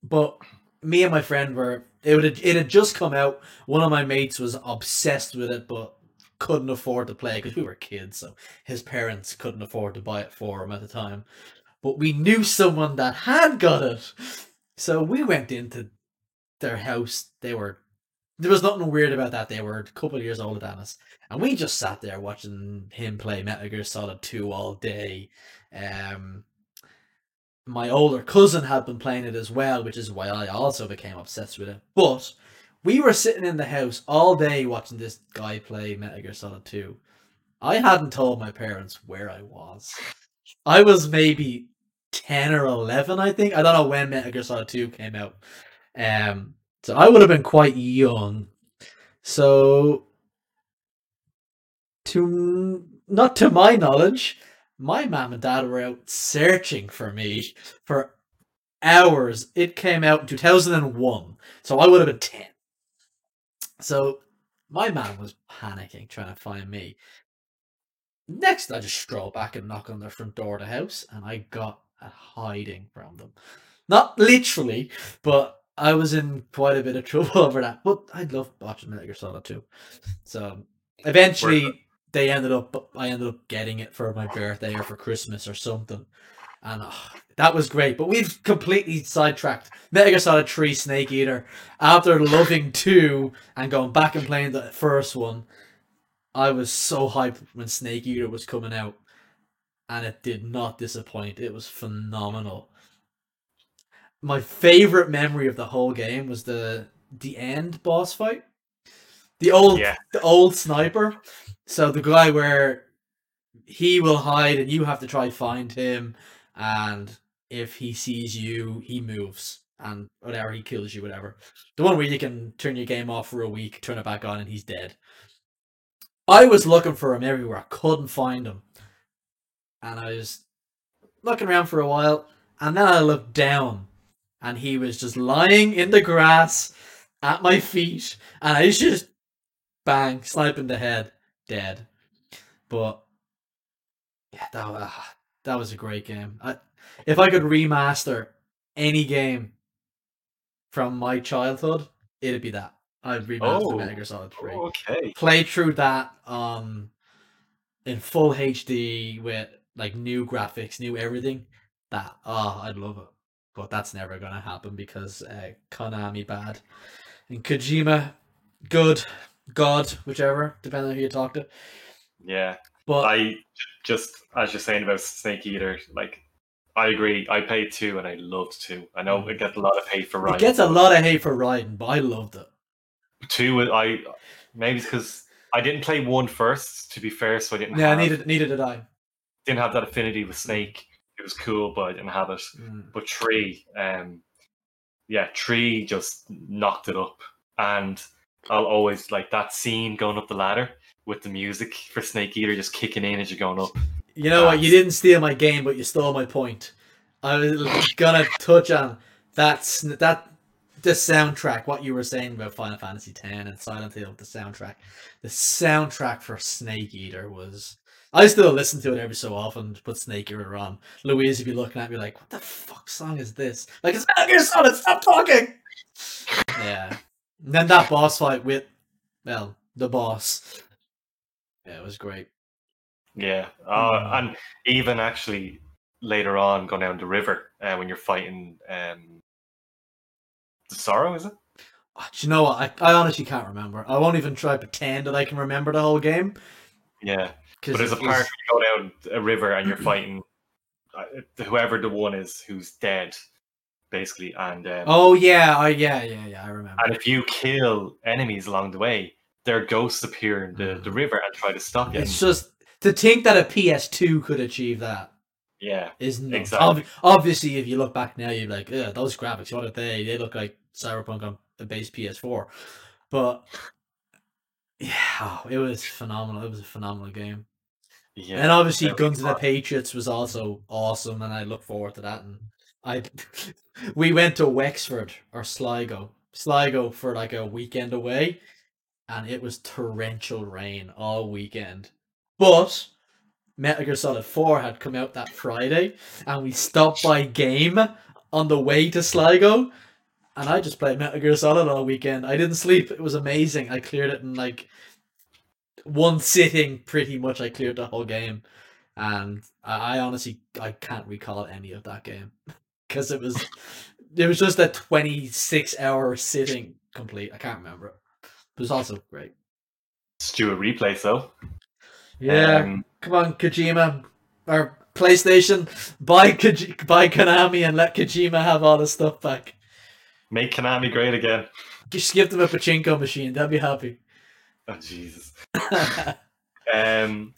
But me and my friend were... It, would have, it had just come out. One of my mates was obsessed with it, but couldn't afford to play because we were kids, so his parents couldn't afford to buy it for him at the time. But we knew someone that had got it. So we went into their house. They were, there was nothing weird about that. They were a couple of years older than us. And we just sat there watching him play Metal Gear Solid two all day. Um, my older cousin had been playing it as well, which is why I also became obsessed with it. But we were sitting in the house all day watching this guy play Metal Gear Solid two. I hadn't told my parents where I was. I was maybe... ten or eleven, I think. I don't know when Metal Gear Solid two came out. Um, so I would have been quite young. So to not to my knowledge, my mom and dad were out searching for me for hours. It came out in two thousand one, so I would have been ten. So my mom was panicking trying to find me. Next, I just stroll back and knock on their front door of the house, and I got a hiding from them. Not literally, but I was in quite a bit of trouble over that. But I loved watching Metal Gear Solid two. So eventually, they ended up. I ended up getting it for my birthday or for Christmas or something, and oh, that was great. But we've completely sidetracked. Metal Gear Solid three Snake Eater. After loving two and going back and playing the first one, I was so hyped when Snake Eater was coming out, and it did not disappoint. It was phenomenal. My favorite memory of the whole game was the the end boss fight, the old yeah. the old sniper. So the guy where he will hide and you have to try find him, and if he sees you, he moves and whatever, he kills you, whatever. The one where you can turn your game off for a week, turn it back on, and he's dead. I was looking for him everywhere. I couldn't find him, and I was looking around for a while, and then I looked down, and he was just lying in the grass at my feet, and I was just bang, sniping the head, dead. But yeah, that uh, that was a great game. I, if I could remaster any game from my childhood, it'd be that. I'd remastered oh, Metal Gear Solid three. Okay. Played through that um, in full H D with like new graphics, new everything. That oh, I'd love it, but that's never gonna happen because uh, Konami bad and Kojima good, God, whichever, depending on who you talk to. Yeah, but I just as you're saying about Snake Eater, like. I agree. I played two and I loved two. I know it gets a lot of hate for Ryan. It gets a lot of hate for Ryan, but I loved it. Two, I maybe because I didn't play one first. To be fair, so I didn't. Yeah, have, needed needed did I. Didn't have that affinity with Snake. It was cool, but I didn't have it. Mm. But three, um, yeah, three just knocked it up, and I'll always like that scene going up the ladder with the music for Snake Eater just kicking in as you're going up. You know what? You didn't steal my game, but you stole my point. I was gonna touch on that that. The soundtrack, what you were saying about Final Fantasy X and Silent Hill, the soundtrack. The soundtrack for Snake Eater was... I still listen to it every so often to put Snake Eater on. Louise would be looking at me like, what the fuck song is this? Like, it's Metal Gear Solid, stop talking! Yeah. And then that boss fight with, well, the boss. Yeah, it was great. Yeah. Uh, mm. And even actually later on, going down the river uh, when you're fighting... Um, Sorrow, is it? Oh, do you know what? I, I honestly can't remember. I won't even try to pretend that I can remember the whole game. Yeah. But there's a part where you go down a river and you're fighting whoever the one is who's dead, basically. And um, Oh, yeah. I, yeah, yeah, yeah. I remember. And if you kill enemies along the way, their ghosts appear in the, mm. the river and try to stop you. It's just... To think that a P S two could achieve that. Yeah, isn't exactly. Ob- obviously, if you look back now, you're like, yeah, those graphics, what are they? They look like Cyberpunk on the base P S four. But yeah, it was phenomenal. It was a phenomenal game. Yeah, and obviously, Guns of the Patriots was also awesome, and I look forward to that. And I, we went to Wexford or Sligo, Sligo for like a weekend away, and it was torrential rain all weekend, but. Metal Gear Solid four had come out that Friday, and we stopped by Game on the way to Sligo, and I just played Metal Gear Solid all weekend. I didn't sleep. It was amazing. I cleared it in like one sitting, pretty much. I cleared the whole game, and I, I honestly I can't recall any of that game because it was it was just a twenty-six hour sitting complete. I can't remember it. It was also great. Let's do a replay, though. Yeah, um, come on, Kojima, or PlayStation, buy, Koji- buy Konami and let Kojima have all the stuff back. Make Konami great again. Just give them a pachinko machine, they'll be happy. Oh, Jesus. um,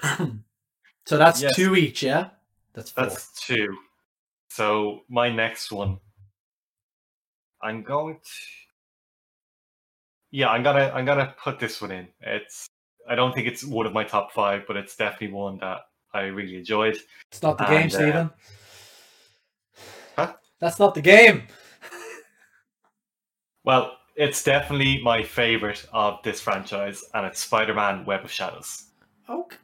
so that's yes. two each, yeah? That's four. That's two. So my next one, I'm going to... Yeah, I'm gonna, I'm gonna put this one in. It's I don't think it's one of my top five, but it's definitely one that I really enjoyed. It's not the and, game, Stephen. Uh, huh? That's not the game. Well, it's definitely my favorite of this franchise, and it's Spider-Man Web of Shadows. Okay.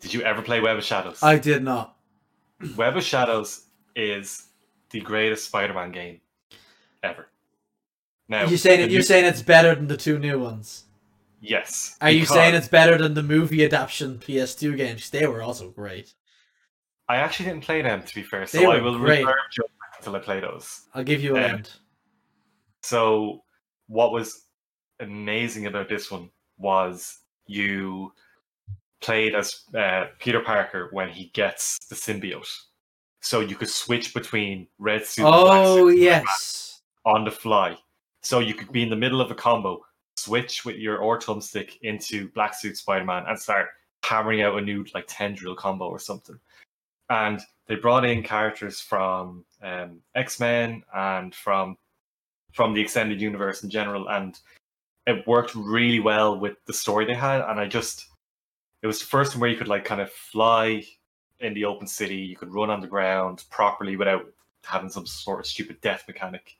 Did you ever play Web of Shadows? I did not. Web of Shadows is the greatest Spider-Man game ever. Now, you're saying, you're new... saying it's better than the two new ones? Yes. Are because... you saying it's better than the movie adaptation P S two games? They were also great. I actually didn't play them, to be fair, so I will great. reserve judgment until I play those. I'll give you an um, end. So, what was amazing about this one was you played as uh, Peter Parker when he gets the symbiote. So you could switch between red suit and black suit. Oh, yes. On the fly. So you could be in the middle of a combo, switch with your or thumbstick into black suit Spider-Man and start hammering out a new like tendril combo or something. And they brought in characters from um, X-Men and from from the extended universe in general, and it worked really well with the story they had. And I just, it was the first one where you could like kind of fly in the open city, you could run on the ground properly without having some sort of stupid death mechanic.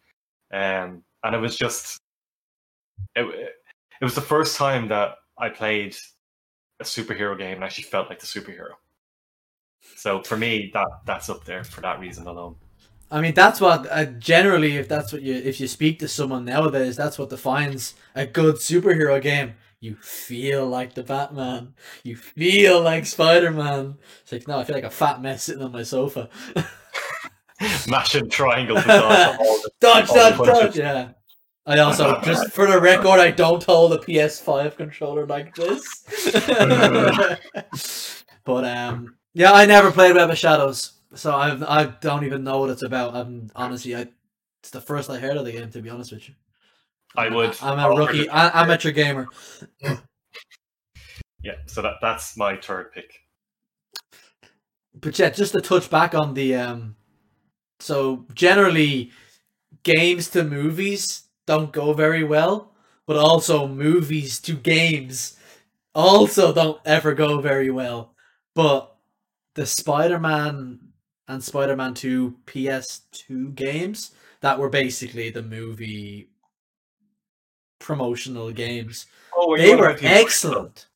Um, and it was just, it, it was the first time that I played a superhero game and actually felt like the superhero. So for me, that that's up there for that reason alone. I mean, that's what uh, generally, if that's what you, if you speak to someone nowadays, that's what defines a good superhero game. You feel like the Batman. You feel like Spider-Man. It's like, no, I feel like a fat mess sitting on my sofa. Mashing triangle to dodge all the, dodge, all dodge, dodge. Yeah. I also, just for the record, I don't hold a P S five controller like this. But um, yeah, I never played Web of Shadows. So I've, I don't even know what it's about. I'm, honestly, I, it's the first I heard of the game, to be honest with you. I would. I'm a rookie, I, amateur gamer. Yeah, so that that's my third pick. But yeah, just to touch back on the... um, so generally, games to movies don't go very well, but also movies to games also don't ever go very well. But the Spider-Man... and Spider-Man two P S two games that were basically the movie promotional games. Oh, they were the excellent.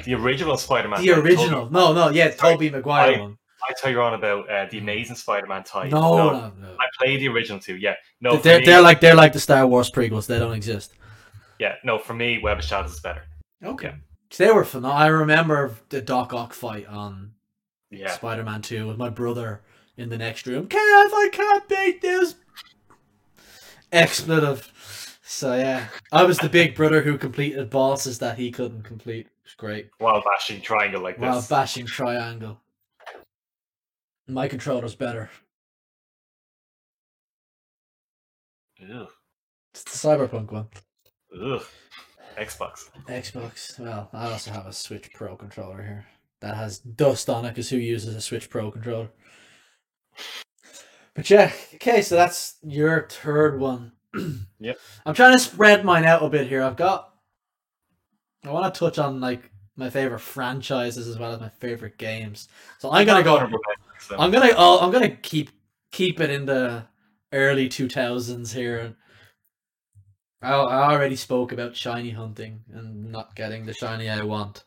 Original, the original Spider-Man. The original. Toby. No, no, yeah, Tobey Maguire I, one. I tell you on about uh, the Amazing Spider-Man type. No, no, no, no. I played the original too, yeah. No, they're, me, they're, like, they're like the Star Wars prequels. They don't exist. Yeah, no, for me, Web of Shadows is better. Okay. Yeah. They were phenomenal. I remember the Doc Ock fight on yeah. Spider-Man two with my brother... in the next room. Kev, I can't beat this! Expletive. So, yeah. I was the big brother who completed bosses that he couldn't complete. It was great. While bashing triangle like While this. While bashing triangle. My controller's better. Ew. It's the Cyberpunk one. Ugh. Xbox. Xbox. Well, I also have a Switch Pro controller here. That has dust on it, because who uses a Switch Pro controller? But yeah, okay, so that's your third one. Yep. I'm trying to spread mine out a bit here. I've got... I want to touch on, like, my favourite franchises as well as my favourite games. So I'm going to go... I'm going to I'm gonna keep keep it in the early two thousands here. I, I already spoke about shiny hunting and not getting the shiny I want.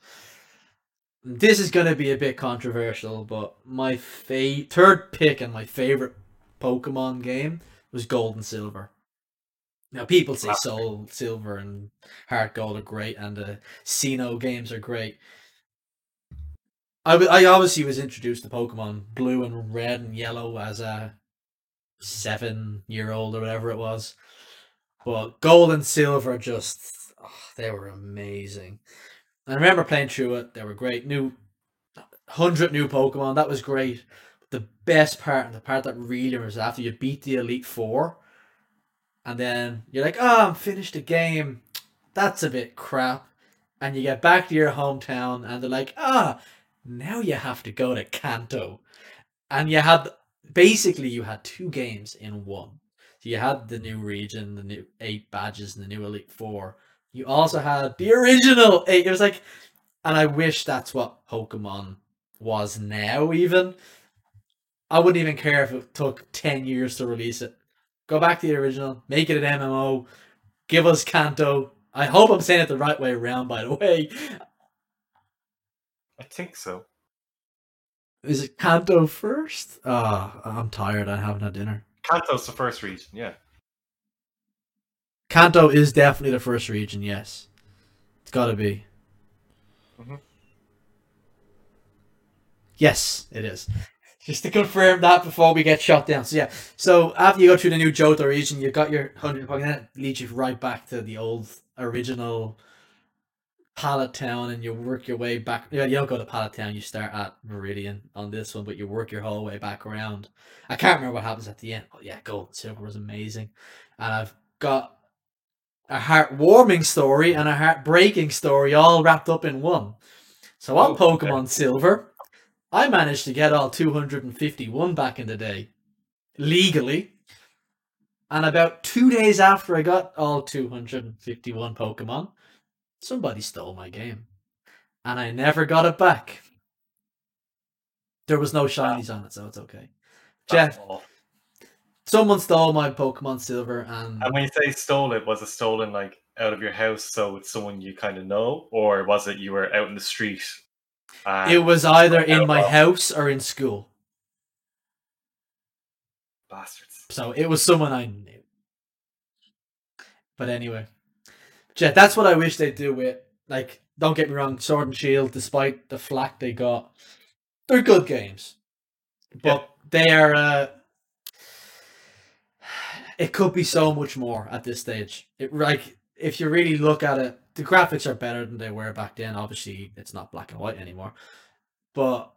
This is going to be a bit controversial, but my fa- third pick and my favourite Pokemon game was Gold and Silver. Now, people say Soul, Silver and Heart Gold are great, and the uh, Sinnoh games are great. I, w- I obviously was introduced to Pokemon Blue and Red and Yellow as a seven-year-old or whatever it was. But Gold and Silver just, oh, they were amazing. I remember playing through it. They were great. New, one hundred new Pokemon. That was great. The best part, and the part that really was after you beat the Elite Four, and then you're like, oh, I'm finished the game. That's a bit crap. And you get back to your hometown, and they're like, ah, oh, now you have to go to Kanto. And you had, basically, you had two games in one. So you had the new region, the new eight badges, and the new Elite Four. You also had the original eight. It was like, and I wish that's what Pokemon was now even. I wouldn't even care if it took ten years to release it. Go back to the original, make it an M M O, give us Kanto. I hope I'm saying it the right way around, by the way. I think so. Is it Kanto first? Ah, oh, I'm tired. I haven't had dinner. Kanto's the first region, yeah. Kanto is definitely the first region, yes. It's gotta be. Mm-hmm. Yes, it is. Just to confirm that before we get shot down. So yeah, so after you go through the new Johto region, you've got your one hundred points, and that leads you right back to the old original Pallet Town, and you work your way back. You don't go to Pallet Town, you start at Meridian on this one, but you work your whole way back around. I can't remember what happens at the end, but yeah, Gold and Silver was amazing. And I've got a heartwarming story and a heartbreaking story all wrapped up in one. So on oh, Pokemon okay. Silver... I managed to get all two hundred fifty-one back in the day, legally. And about two days after I got all two hundred fifty-one Pokemon, somebody stole my game. And I never got it back. There was no shinies on it, so it's okay. Jeff, oh. someone stole my Pokemon Silver. And... and when you say stole it, was it stolen like out of your house so it's someone you kind of know? Or was it you were out in the street? Um, it was either in my house or in school. Bastards. So it was someone I knew. But anyway. Jet, that's what I wish they'd do with, like, don't get me wrong, Sword and Shield, despite the flack they got, they're good games. But yeah. they are, uh, it could be so much more at this stage. It, like, if you really look at it, the graphics are better than they were back then. Obviously, it's not black and white anymore. But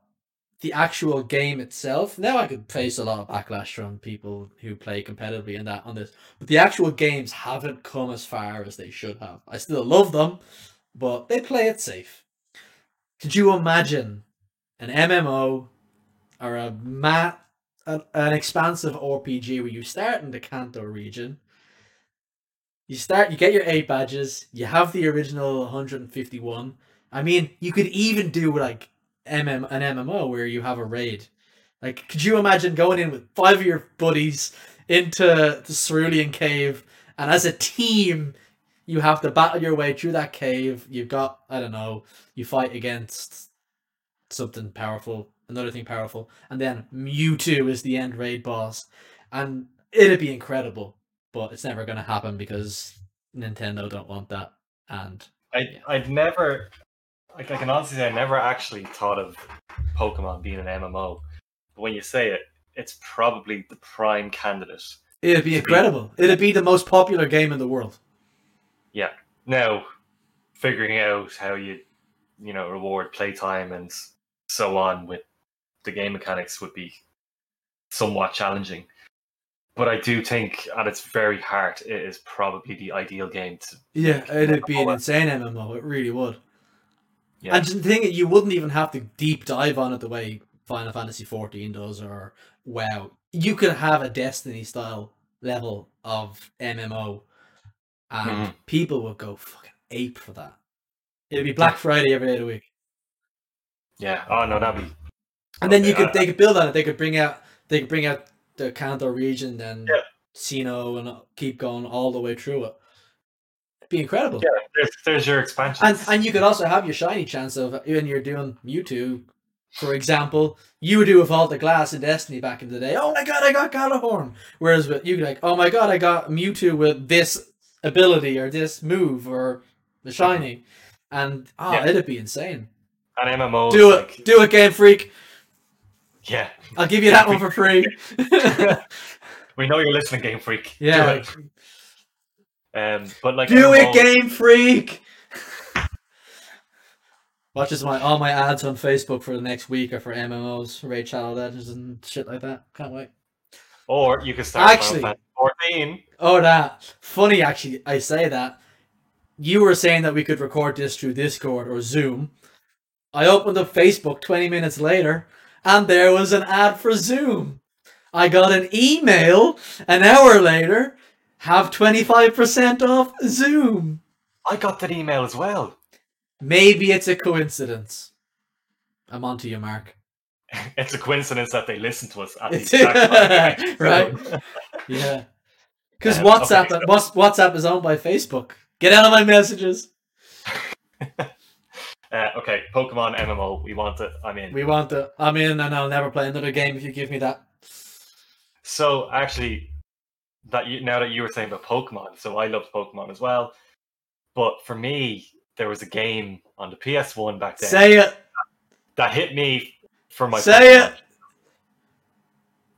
the actual game itself... Now I could face a lot of backlash from people who play competitively and that on this. But the actual games haven't come as far as they should have. I still love them, but they play it safe. Could you imagine an M M O or a ma- an, an expansive R P G where you start in the Kanto region... You start, you get your eight badges, you have the original one hundred fifty-one. I mean, you could even do like M M an M M O where you have a raid. Like, could you imagine going in with five of your buddies into the Cerulean Cave, and as a team, you have to battle your way through that cave. You've got, I don't know, you fight against something powerful, another thing powerful, and then Mewtwo is the end raid boss. And it'd be incredible. But it's never going to happen because Nintendo don't want that. And I, yeah. I'd never, like, I can honestly say I never actually thought of Pokemon being an M M O. But when you say it, it's probably the prime candidate. It'd be incredible. Be... It'd be the most popular game in the world. Yeah. Now, figuring out how you, you know, reward playtime and so on with the game mechanics would be somewhat challenging. But I do think, at its very heart, it is probably the ideal game to... Yeah, it'd be an insane M M O. It really would. Yeah. And the thing is, you wouldn't even have to deep dive on it the way Final Fantasy fourteen does, or WoW. You could have a Destiny-style level of M M O, and mm-hmm. people would go fucking ape for that. It'd be Black Friday every day of the week. Yeah. Oh, no, that'd be... And okay, then you could, they could build on it. They could bring out... They could bring out... the Kanto region, then yeah. Sinnoh, and keep going all the way through it. It'd be incredible. Yeah, there's, there's your expansion. And, and you could also have your shiny chance of, when you're doing Mewtwo, for example, you would do with all the glass in Destiny back in the day, oh my god, I got Galahorn! Whereas with, you'd be like, oh my god, I got Mewtwo with this ability, or this move, or the shiny. And, oh, yeah. it'd be insane. And M M Os. Do it, like... do it, Game Freak! Yeah. I'll give you that one for free. We know you're listening, Game Freak. Yeah. Do it. Um, but like Do it, Game Freak. Watch as my all my ads on Facebook for the next week are for M M Os, Raid Shadow Legends and shit like that. Can't wait. Or you can start actually Final Fantasy fourteen. Oh that. Funny actually, I say that. You were saying that we could record this through Discord or Zoom. I opened up Facebook twenty minutes later. And there was an ad for Zoom. I got an email an hour later, have twenty-five percent off Zoom. I got that email as well. Maybe it's a coincidence. I'm onto you, Mark. It's a coincidence that they listened to us at the exact time. Right? Yeah. Because um, WhatsApp okay. WhatsApp is owned by Facebook. Get out of my messages. uh, okay, Pokemon M M O. We want it. I'm in. We want it. I'm in, and I'll never play another game if you give me that. So, actually, that you, now that you were saying about Pokemon, so I loved Pokemon as well. But for me, there was a game on the P S one back then. Say it. That hit me for my... Say Pokemon. It.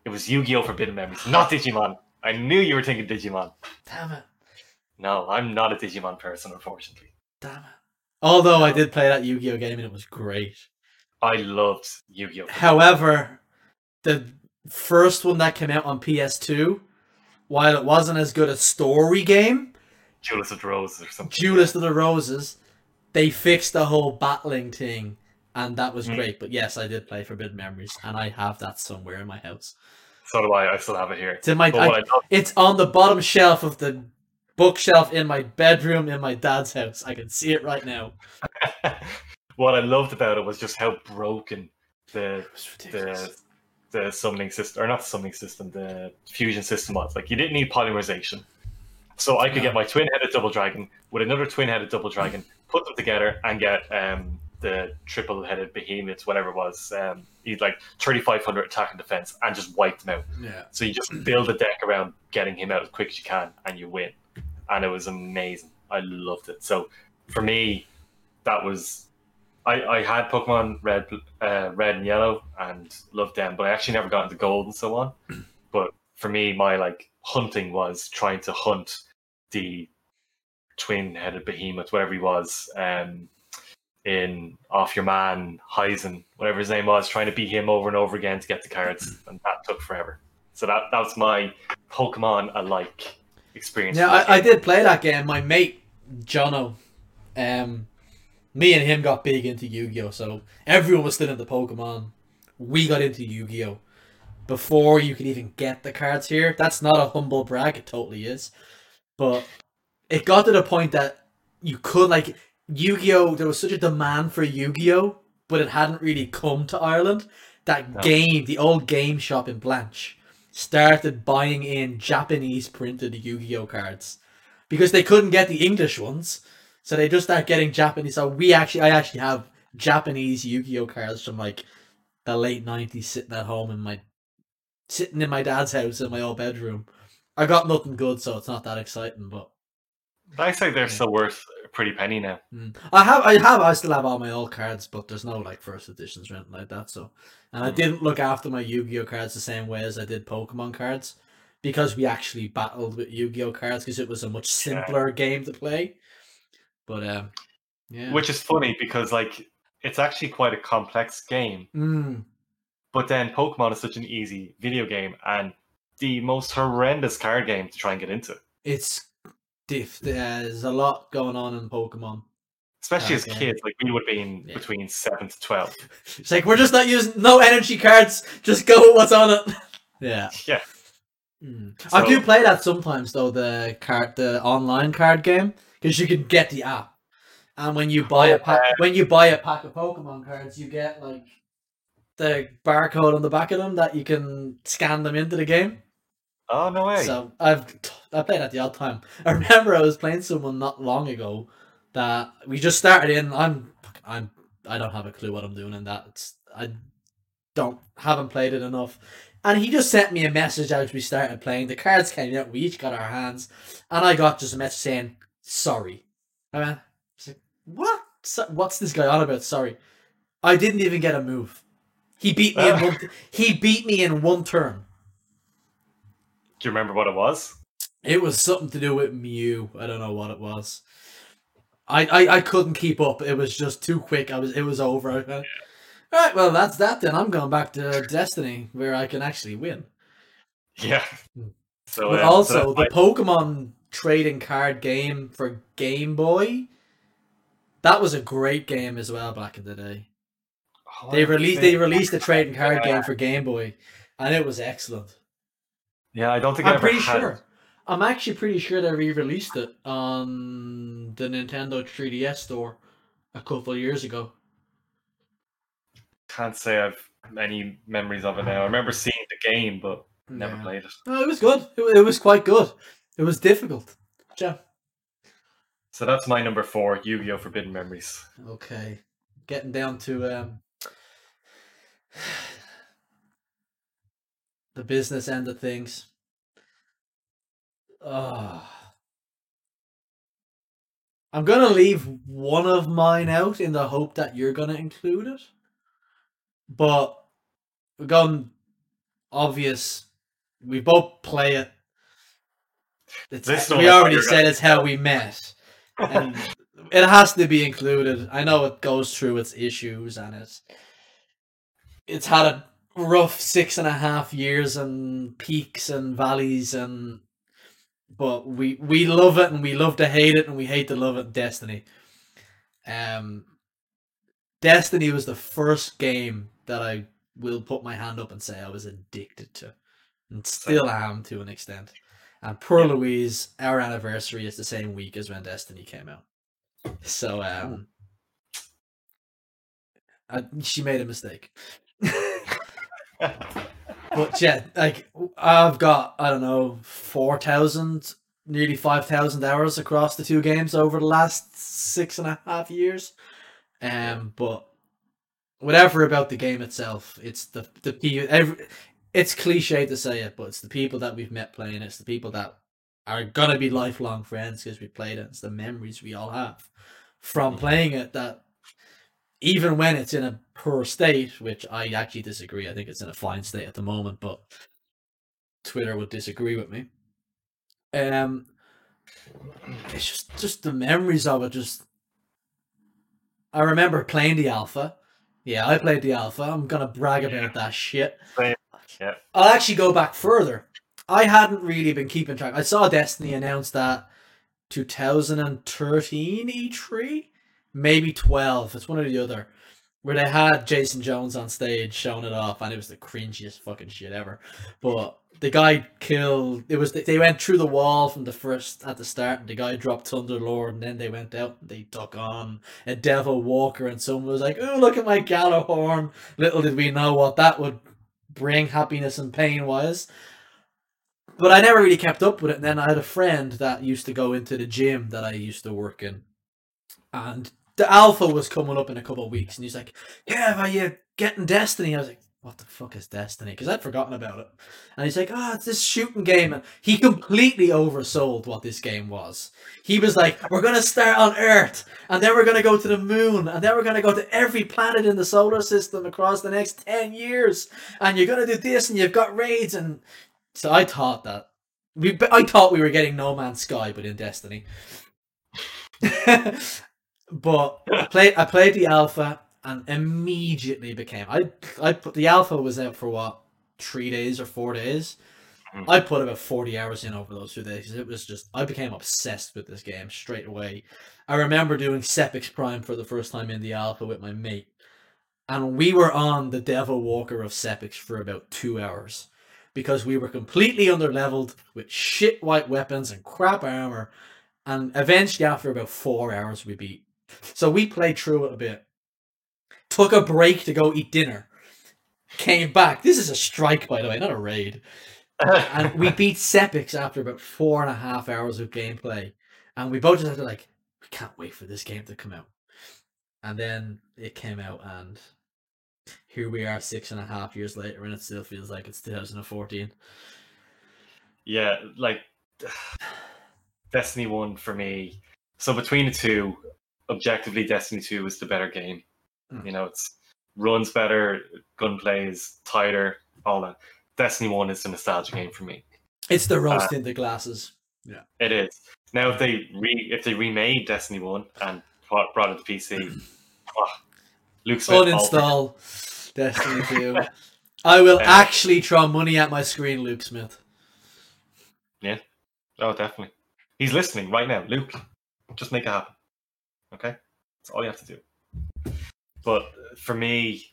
It was Yu-Gi-Oh! Forbidden Memories, not Digimon. I knew you were thinking Digimon. Damn it. No, I'm not a Digimon person, unfortunately. Damn it. Although I did play that Yu-Gi-Oh! game and it was great. I loved Yu-Gi-Oh! However, the first one that came out on P S two, while it wasn't as good a story game... Duelist of the Roses or something. Duelist of the Roses. They fixed the whole battling thing and that was mm. great. But yes, I did play Forbidden Memories and I have that somewhere in my house. So do I. I still have it here. It's, in my, I, I it's on the bottom shelf of the bookshelf in my bedroom in my dad's house. I can see it right now. What I loved about it was just how broken the the the summoning system, or not summoning system, the fusion system was. Like, you didn't need polymerization. So I could get my twin-headed double dragon with another twin-headed double dragon, put them together, and get um, the triple-headed behemoths, whatever it was. Um, he'd like thirty-five hundred attack and defense, and just wipe them out. Yeah. So you just build a deck around getting him out as quick as you can, and you win. And it was amazing. I loved it. So for me, that was... I, I had Pokemon Red, uh, Red and Yellow, and loved them, but I actually never got into Gold and so on. But for me, my like hunting was trying to hunt the twin-headed behemoth, whatever he was, um, in Off Your Man, Heisen, whatever his name was, trying to beat him over and over again to get the cards, and that took forever. So that, that was my Pokemon-alike experience. Yeah, I, I did play that game. My mate, Jono, um, me and him got big into Yu-Gi-Oh! So everyone was still into Pokemon. We got into Yu-Gi-Oh! Before you could even get the cards here. That's not a humble brag, it totally is. But it got to the point that you could, like, Yu-Gi-Oh! There was such a demand for Yu-Gi-Oh! But it hadn't really come to Ireland. That no. game, the old game shop in Blanche, started buying in Japanese printed Yu-Gi-Oh! Cards. Because they couldn't get the English ones. So they just start getting Japanese. So we actually, I actually have Japanese Yu-Gi-Oh! Cards from, like, the late nineties sitting at home in my... Sitting in my dad's house in my old bedroom. I got nothing good, so it's not that exciting. But I say they're yeah. still worth a pretty penny now. Mm. I have, I have, I still have all my old cards, but there's no like first editions or anything like that. So, and mm. I didn't look after my Yu-Gi-Oh cards the same way as I did Pokemon cards, because we actually battled with Yu-Gi-Oh cards because it was a much simpler yeah. game to play. But um, yeah, which is funny because like it's actually quite a complex game. Mm. But then Pokemon is such an easy video game and the most horrendous card game to try and get into. It's diff. There's a lot going on in Pokemon. Especially as game. Kids, like we would have been yeah. between seven to twelve. It's like, we're just not using no energy cards. Just go with what's on it. Yeah. Yeah. Mm. So, I do play that sometimes though, the card, the online card game, because you can get the app. And when you buy a pack, uh, when you buy a pack of Pokemon cards, you get like the barcode on the back of them that you can scan them into the game. Oh, no way. So I've I played at the odd time. I remember I was playing someone not long ago that we just started in. I'm I'm I don't have a clue what I'm doing in that. It's, I don't haven't played it enough. And he just sent me a message as we started playing. The cards came out, we each got our hands, and I got just a message saying, sorry. I went, like, what? So, what's this guy on about? Sorry. I didn't even get a move. He beat me in one. Th- he beat me in one turn. Do you remember what it was? It was something to do with Mew. I don't know what it was. I, I, I couldn't keep up. It was just too quick. I was. It was over. I, yeah. All right. Well, that's that then. I'm going back to Destiny, where I can actually win. Yeah. So but um, also so the I... Pokemon trading card game for Game Boy. That was a great game as well back in the day. Oh, they released they released the trading card yeah. game for Game Boy, and it was excellent. Yeah, I don't think I'm I ever pretty had... sure. I'm actually pretty sure they re-released it on the Nintendo three D S store a couple of years ago. Can't say I've any memories of it now. I remember seeing the game, but never yeah. played it. No, it was good. It, it was quite good. It was difficult. Yeah. So that's my number four, Yu-Gi-Oh! Forbidden Memories. Okay. Getting down to um, the business end of things. Oh. I'm going to leave one of mine out in the hope that you're going to include it. But we're going obvious. We both play it. It's, we already said it's how we met. And it has to be included. I know it goes through its issues and it's, it's had a rough six and a half years and peaks and valleys and... But we, we love it and we love to hate it and we hate to love it. Destiny. Um, Destiny was the first game that I will put my hand up and say I was addicted to. And still am to an extent. And poor yeah. Louise, our anniversary is the same week as when Destiny came out. So um, I, she made a mistake. But yeah, like I've got, I don't know, four thousand, nearly five thousand hours across the two games over the last six and a half years. Um, but whatever about the game itself, it's the the people. It's cliche to say it, but it's the people that we've met playing it. It's the people that are gonna be lifelong friends because we played it. It's the memories we all have from playing it that. Even when it's in a poor state, which I actually disagree. I think it's in a fine state at the moment, but Twitter would disagree with me. Um, it's just, just the memories of it. Just, I remember playing the alpha. Yeah, I played the alpha. I'm going to brag about yeah. that shit. Yeah. I'll actually go back further. I hadn't really been keeping track. I saw Destiny announced that twenty thirteen E three? Maybe twelve, it's one or the other, where they had Jason Jones on stage showing it off, and it was the cringiest fucking shit ever. But the guy killed, it was, they went through the wall from the first at the start, and the guy dropped Thunderlord, and then they went out, and they took on a Devil Walker, and someone was like, oh, look at my Gjallarhorn. Little did we know what that would bring, happiness and pain wise. But I never really kept up with it, and then I had a friend that used to go into the gym that I used to work in, and the alpha was coming up in a couple of weeks, and he's like, yeah, are you getting Destiny? I was like, what the fuck is Destiny? Because I'd forgotten about it. And he's like, oh, it's this shooting game. And he completely oversold what this game was. He was like, we're going to start on Earth, and then we're going to go to the moon, and then we're going to go to every planet in the solar system across the next ten years. And you're going to do this, and you've got raids. And so I thought that. we, I thought we were getting No Man's Sky, but in Destiny. But I played, I played the alpha and immediately became, I I put the alpha was out for what, three days or four days. I put about forty hours in over those two days. It was just, I became obsessed with this game straight away. I remember doing Sepix Prime for the first time in the alpha with my mate. And we were on the Devil Walker of Sepix for about two hours. Because we were completely underleveled with shit white weapons and crap armor. And eventually after about four hours we beat. So we played through it a bit, took a break to go eat dinner, came back. This is a strike, by the way, not a raid. And we beat Sepix after about four and a half hours of gameplay. And we both just had to like, we can't wait for this game to come out. And then it came out, and here we are six and a half years later, and it still feels like it's twenty fourteen. Yeah, like Destiny one for me. So between the two, objectively, Destiny two is the better game. Mm. You know, it's runs better, gunplay is tighter, all that. Destiny one is the nostalgia game for me. It's the roast uh, in the glasses. Yeah, it is. Now, if they re if they remade Destiny one and brought it to P C, oh, Luke's uninstall Destiny two. I will um, actually throw money at my screen, Luke Smith. Yeah. Oh, definitely. He's listening right now, Luke. Just make it happen. Okay, that's all you have to do. But for me,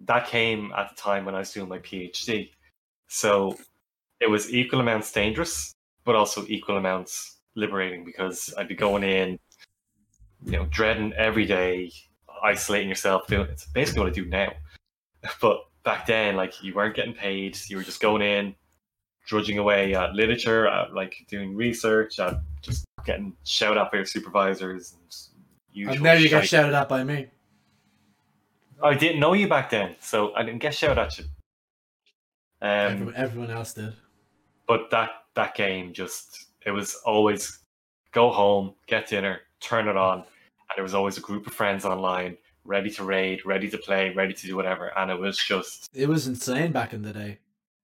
that came at the time when I was doing my PhD, so it was equal amounts dangerous but also equal amounts liberating, because I'd be going in, you know, dreading every day, isolating yourself. Doing, it's basically what I do now. But back then, like, you weren't getting paid. You were just going in, drudging away at literature, at, like, doing research, at just getting shouted at by your supervisors. And, and there you got shouted at by me. I didn't know you back then, so I didn't get shouted at you. Um, everyone, everyone else did. But that, that game just, it was always go home, get dinner, turn it on, and there was always a group of friends online ready to raid, ready to play, ready to do whatever, and it was just... It was insane back in the day.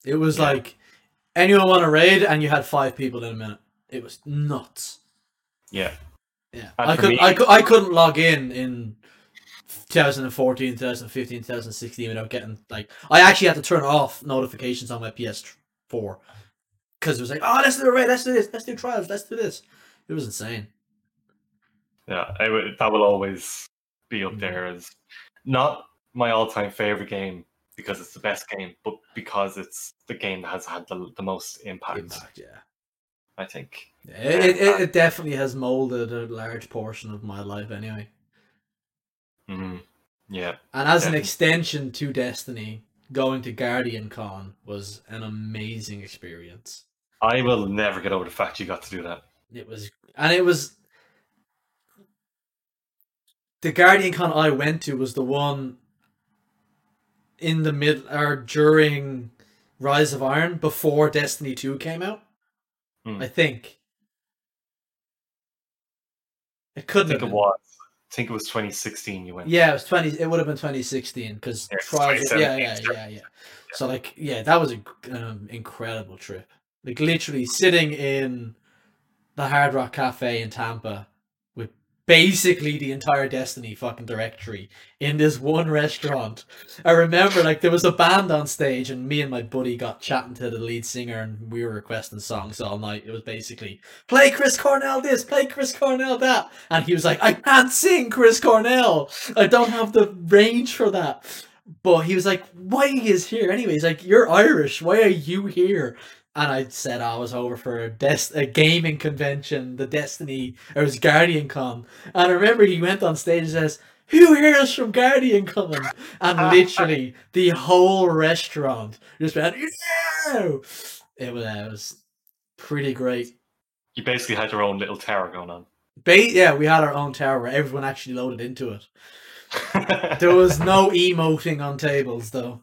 It was yeah. like, anyone want to raid, and you had five people in a minute. It was nuts. Yeah. Yeah. I, could, me... I, could, I couldn't log in in twenty fourteen, twenty fifteen, twenty sixteen without getting, like... I actually had to turn off notifications on my P S four. Because it was like, oh, let's do a raid, let's do this, let's do trials, let's do this. It was insane. Yeah, it, that will always be up there as not my all-time favorite game because it's the best game, but because it's the game that has had the, the most impact. Impact, yeah. I think. It, it, it definitely has molded a large portion of my life anyway. Mm-hmm. Yeah. And as definitely. an extension to Destiny, going to Guardian Con was an amazing experience. I will never get over the fact you got to do that. It was, and it was, the Guardian Con I went to was the one in the mid or during Rise of Iron before Destiny two came out. Hmm. I think it couldn't. I think have it was. I think it was twenty sixteen. You went. Yeah, it was twenty. It would have been twenty sixteen because yeah, yeah, yeah, yeah, yeah. So like, yeah, that was an um, incredible trip. Like literally sitting in the Hard Rock Cafe in Tampa with basically the entire Destiny fucking directory in this one restaurant. I remember like there was a band on stage and me and my buddy got chatting to the lead singer and we were requesting songs all night. It was basically play Chris Cornell this, play Chris Cornell that. And he was like, I can't sing Chris Cornell. I don't have the range for that. But he was like, why is here anyway? He's like, you're Irish. Why are you here? And I said I was over for a, Des- a gaming convention, the Destiny, or it was Guardian Con. And I remember he went on stage and says, who hears from Guardian coming? And literally the whole restaurant just went, no! It was, uh, it was pretty great. You basically had your own little tower going on. Ba- yeah, we had our own tower where everyone actually loaded into it. There was no emoting on tables, though.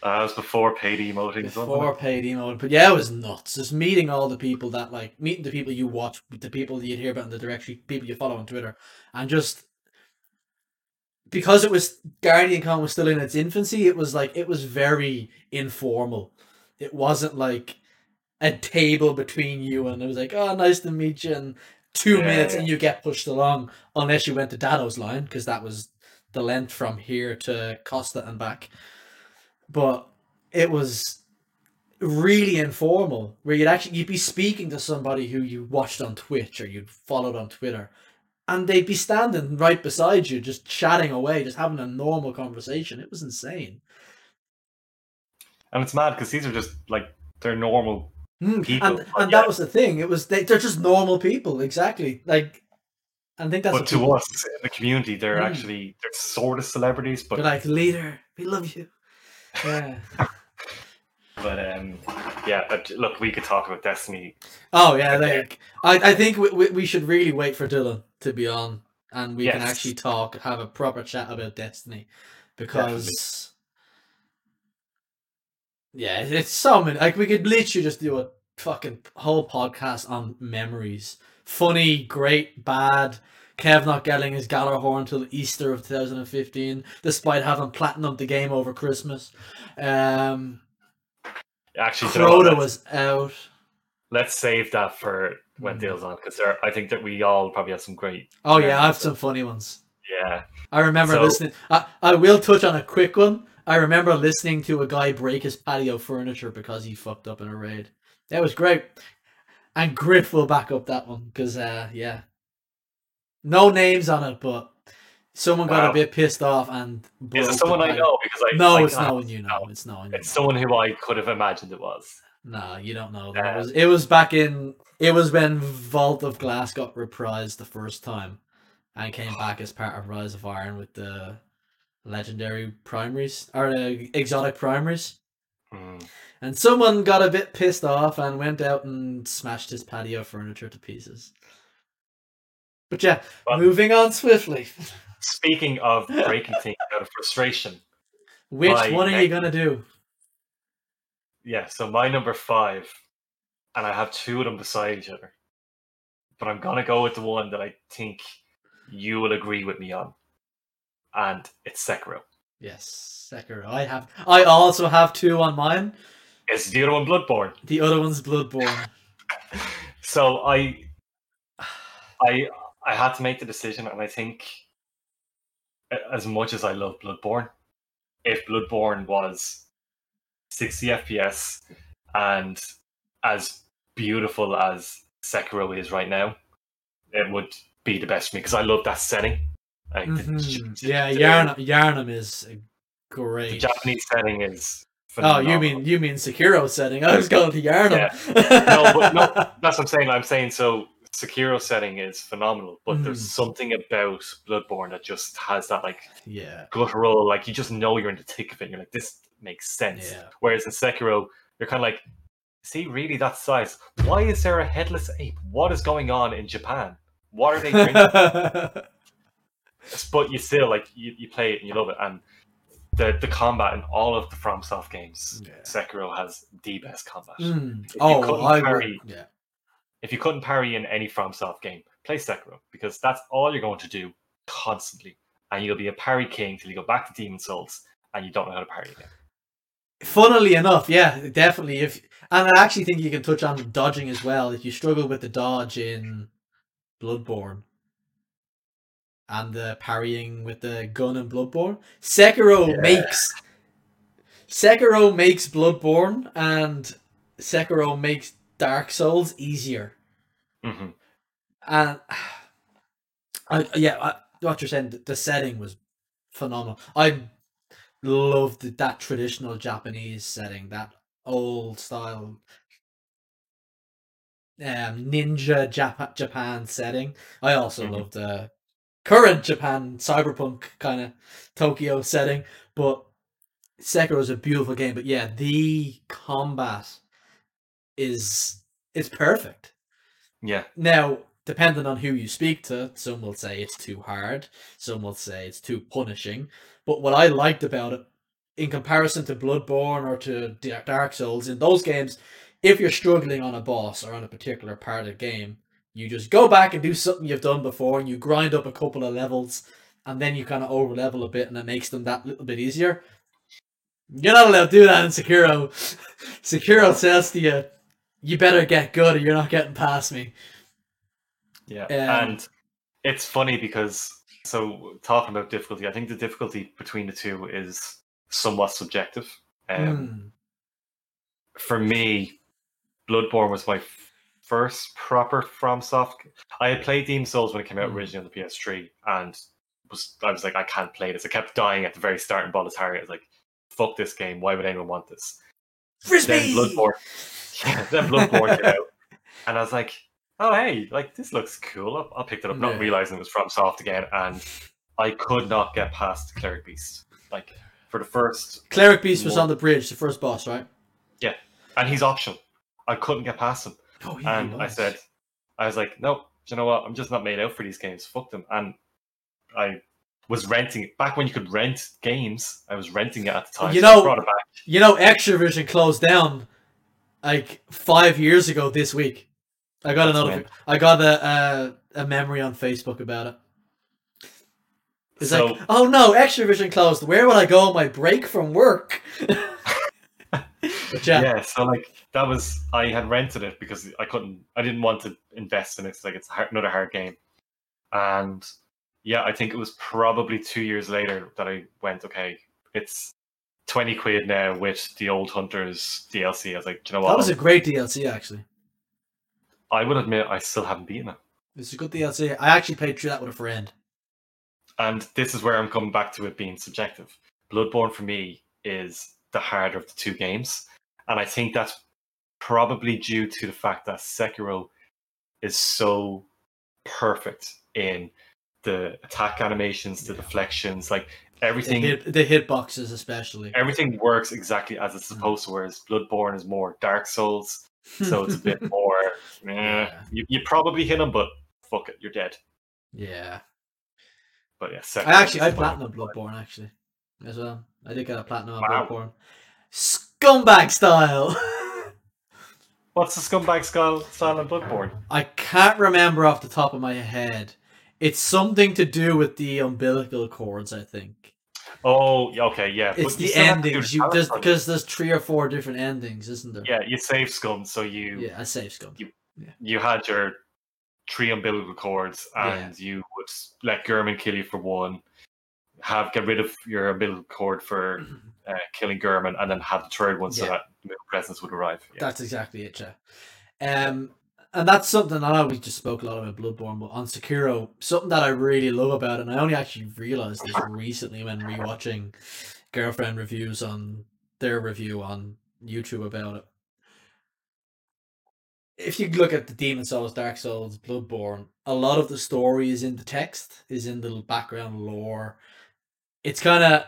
That uh, was before paid emoting. Before paid emoting. But yeah, it was nuts. Just meeting all the people that, like, meeting the people you watch, the people that you'd hear about in the directory, people you follow on Twitter. And just, because it was, Guardian Con was still in its infancy, it was, like, it was very informal. It wasn't, like, a table between you and it was like, oh, nice to meet you, and two yeah. minutes and you get pushed along, unless you went to Dado's line, because that was the length from here to Costa and back. But it was really informal, where you'd actually you'd be speaking to somebody who you watched on Twitch or you'd followed on Twitter, and they'd be standing right beside you, just chatting away, just having a normal conversation. It was insane. And it's mad because these are just like they're normal mm, people, and, and yeah. that was the thing. It was they, they're just normal people, exactly. Like, I think that's. But to us, in the community, they're mm. actually they're sort of celebrities, but they're like leader. We love you. Yeah, but um, yeah. But look, we could talk about Destiny. Oh yeah, like I, I think we we should really wait for Dylan to be on, and we yes. can actually talk, have a proper chat about Destiny, because Definitely. yeah, it's so many. Like we could literally just do a fucking whole podcast on memories, funny, great, bad. Kev not getting his Gallarhorn till Easter of twenty fifteen, despite having platinum the game over Christmas. Um, Actually, Crota was out. Let's save that for when Dale's on, because I think that we all probably have some great. Oh yeah, I have some funny ones. Yeah, I remember so, listening. I, I will touch on a quick one. I remember listening to a guy break his patio furniture because he fucked up in a raid. That was great, and Griff will back up that one because uh, yeah. No names on it, but someone got wow. a bit pissed off and. Is it someone I know? Because I, no, I it's no one you know. It's no one. It's someone who I could have imagined it was. Nah, you don't know that. Uh, it was it was back in it was when Vault of Glass got reprised the first time and came back as part of Rise of Iron with the legendary primaries or uh, exotic primaries. Hmm. And someone got a bit pissed off and went out and smashed his patio furniture to pieces. But yeah, but moving on swiftly. Speaking of breaking things out of frustration. Which one are you going to do? Yeah, so my number five, and I have two of them beside each other. But I'm going to go with the one that I think you will agree with me on. And it's Sekiro. Yes, Sekiro. I have. I also have two on mine. It's the other one, Bloodborne. The other one's Bloodborne. So I, I, I had to make the decision, and I think, as much as I love Bloodborne, if Bloodborne was sixty F P S and as beautiful as Sekiro is right now, it would be the best for me because I love that setting. Like mm-hmm. the, the, yeah, Yharnam, Yharnam is great. The Japanese setting is phenomenal. Oh, you mean you mean Sekiro setting? I was going to Yharnam. Yeah. No, but no, that's what I'm saying. I'm saying so Sekiro setting is phenomenal, but mm. there's something about Bloodborne that just has that like yeah. guttural, like you just know you're in the thick of it. You're like, this makes sense. Yeah. Whereas in Sekiro, you're kind of like, is he really that size? Why is there a headless ape? What is going on in Japan? What are they drinking? But you still like you, you play it and you love it, and the the combat in all of the FromSoft games, yeah. Sekiro has the best combat. Mm. If oh, you couldn't I parry, would, yeah. If you couldn't parry in any FromSoft game, play Sekiro because that's all you're going to do constantly, and you'll be a parry king till you go back to Demon Souls and you don't know how to parry again. Funnily enough, yeah, definitely. If and I actually think you can touch on dodging as well. If you struggle with the dodge in Bloodborne. And the parrying with the gun in Bloodborne. Sekiro yeah. makes... Sekiro makes Bloodborne and Sekiro makes Dark Souls easier. Mm-hmm. And... I, yeah, I, what you're saying, the setting was phenomenal. I loved that traditional Japanese setting, that old style... Um, ninja Jap- Japan setting. I also mm-hmm. loved... Uh, current Japan cyberpunk kind of Tokyo setting, but Sekiro is a beautiful game. But yeah, the combat is it's perfect. Yeah. Now, depending on who you speak to, some will say it's too hard, some will say it's too punishing. But what I liked about it, in comparison to Bloodborne or to Dark Souls, in those games, if you're struggling on a boss or on a particular part of the game, you just go back and do something you've done before and you grind up a couple of levels and then you kind of over level a bit and it makes them that little bit easier. You're not allowed to do that in Sekiro. Sekiro says to you, you better get good or you're not getting past me. Yeah, um, and it's funny because, so talking about difficulty, I think the difficulty between the two is somewhat subjective. Um, mm. For me, Bloodborne was my first proper FromSoft. I had played Demon Souls when it came out originally on the P S three, and was I was like, I can't play this. I kept dying at the very start in Boletaria. I was like, fuck this game. Why would anyone want this? Frisbee! Then Bloodborne, yeah, then Bloodborne came out, and I was like, oh hey, like this looks cool. I, I picked it up, yeah. not realizing it was FromSoft again, and I could not get past the Cleric Beast. Like for the first Cleric Beast one, was on the bridge, the first boss, right? Yeah, and he's optional. I couldn't get past him. Oh, yeah, and I said, I was like, no, do you know what? I'm just not made out for these games. Fuck them. And I was renting it back when you could rent games. I was renting it at the time. You know, so I brought it back. You know, Extravision closed down like five years ago this week. I got That's another. I got a, a a memory on Facebook about it. It's so, like, oh no, Extravision closed. Where would I go on my break from work? But yeah. yeah, so like that was I had rented it because I couldn't, I didn't want to invest in it. It's like it's another hard game, and yeah, I think it was probably two years later that I went, okay, it's twenty quid now with the Old Hunters D L C. I was like, do you know what? That was a great D L C actually. I would admit I still haven't beaten it. It's a good D L C. I actually played through that with a friend. And this is where I'm coming back to it being subjective. Bloodborne for me is the harder of the two games, and I think that's probably due to the fact that Sekiro is so perfect in the attack animations, the yeah. deflections, like everything. The, the, the hitboxes especially. Everything works exactly as it's supposed mm-hmm. to, whereas Bloodborne is more Dark Souls, so it's a bit more, eh, yeah. you, you probably hit him, but fuck it, you're dead. Yeah. But yeah, Sekiro. I actually, I platinum Bloodborne actually, as well. I did get a platinum on wow. Bloodborne. Scumbag style! What's the scumbag style style in Bloodborne? I can't remember off the top of my head. It's something to do with the umbilical cords, I think. Oh, okay, yeah. It's but the endings. The you, there's, because there's three or four different endings, isn't there? Yeah, you save scum, so you... Yeah, I save scum. You, yeah. you had your three umbilical cords, and yeah. you would let German kill you for one, have get rid of your umbilical cord for uh, killing German, and then have the third one so yeah. that the presence would arrive. Yeah. That's exactly it, yeah. Um, and that's something, I know we just spoke a lot about Bloodborne, but on Sekiro, something that I really love about it, and I only actually realised this recently when rewatching Girlfriend Reviews on their review on YouTube about it. If you look at the Demon Souls, Dark Souls, Bloodborne, a lot of the story is in the text, is in the background lore. It's kind of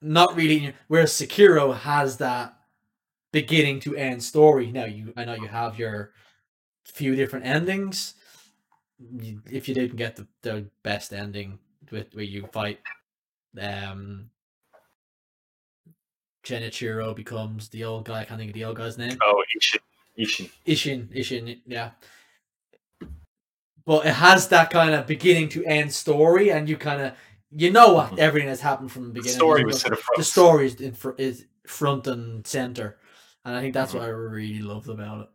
not really, whereas Sekiro has that beginning to end story. Now, you, I know you have your few different endings. You, if you didn't get the, the best ending with where you fight, um, Genichiro becomes the old guy. I can't think of the old guy's name. Oh, Ishin. Ishin. Ishin. Ishin. Yeah. But it has that kind of beginning to end story, and you kind of. You know what? Everything that's happened from the beginning. The story was sort of front. The story is, in fr- is front and center, and I think that's mm-hmm. what I really loved about it.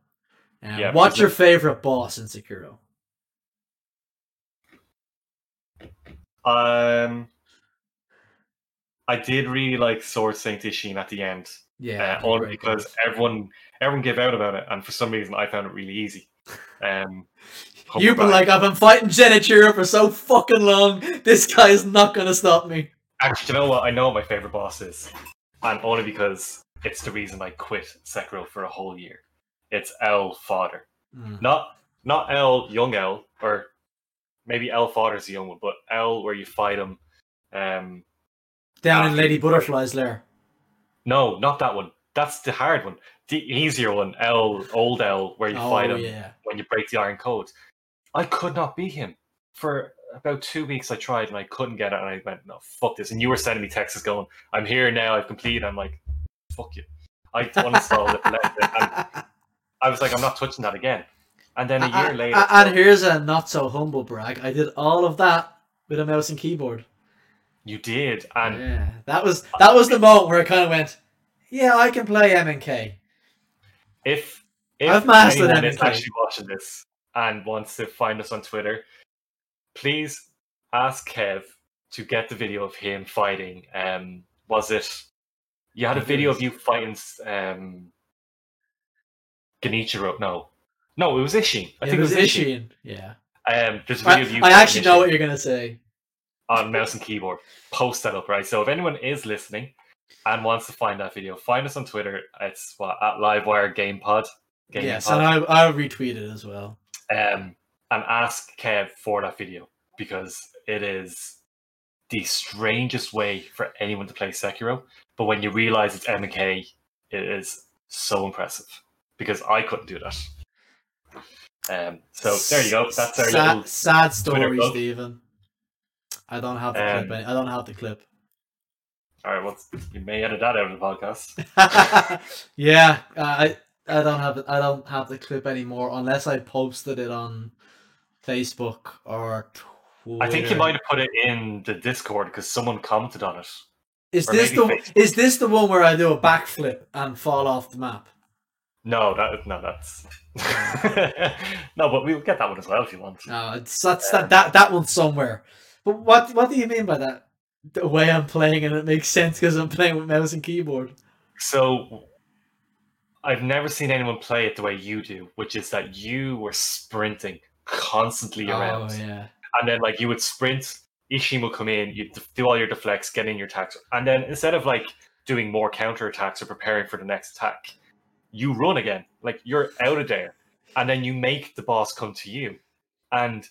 Um, yeah, what's your favorite boss in Sekiro? Um, I did really like Sword Saint Ishin at the end. Yeah, uh, only because good. everyone everyone gave out about it, and for some reason I found it really easy. Um, You've been like, I've been fighting Genichiro for so fucking long. This guy is not going to stop me. Actually, you know what? I know what my favorite boss is, and only because it's the reason I quit Sekiro for a whole year. It's El Fodder, mm. not not El Young El, or maybe El Fodder's the young one, but El where you fight him um, down in Lady Butterfly's lair. No, not that one. That's the hard one. The easier one, L, old L, where you oh, fight him yeah. when you break the Iron Code. I could not beat him. For about two weeks I tried and I couldn't get it, and I went, no, fuck this. And you were sending me texts going, I'm here now, I've completed. I'm like, fuck you. I uninstalled it, left it. And I was like, I'm not touching that again. And then a year I, later... I, and so, here's a not-so-humble brag. I did all of that with a mouse and keyboard. You did. And yeah, that was that was the moment where I kind of went, yeah, I can play M and K. If, if I've mastered anyone is actually watching this and wants to find us on Twitter, please ask Kev to get the video of him fighting. Um, was it... You had a video of you fighting um, Genichiro. No. No, it was Ishin. I yeah, think it was Ishin. Ishin. Yeah. Um, there's a video I, of you I actually Ishin know what you're going to say. On mouse and keyboard. Post that up, right? So if anyone is listening and wants to find that video, find us on Twitter. It's what, at Livewire GamePod. Game yes, Pod. And I, I'll retweet it as well. Um, and ask Kev for that video, because it is the strangest way for anyone to play Sekiro. But when you realise it's M and K, it is so impressive, because I couldn't do that. Um, so there you go. That's our sad, little sad story, Stephen. I don't have the um, clip. I don't have the clip. All right, well, you may edit that out of the podcast. yeah, I I don't have I don't have the clip anymore unless I posted it on Facebook or Twitter. I think you might have put it in the Discord because someone commented on it. Is or this the Facebook. Is this the one where I do a backflip and fall off the map? No, that no, that's no, but we'll get that one as well if you want. No, it's that's um, that, that that one's somewhere. But what what do you mean by that? The way I'm playing, and it makes sense because I'm playing with mouse and keyboard. So I've never seen anyone play it the way you do, which is that you were sprinting constantly around. Oh, yeah. And then like you would sprint, Ishin would come in, you do all your deflects, get in your attacks, and then instead of like doing more counter attacks or preparing for the next attack, you run again. Like, you're out of there. And then you make the boss come to you. And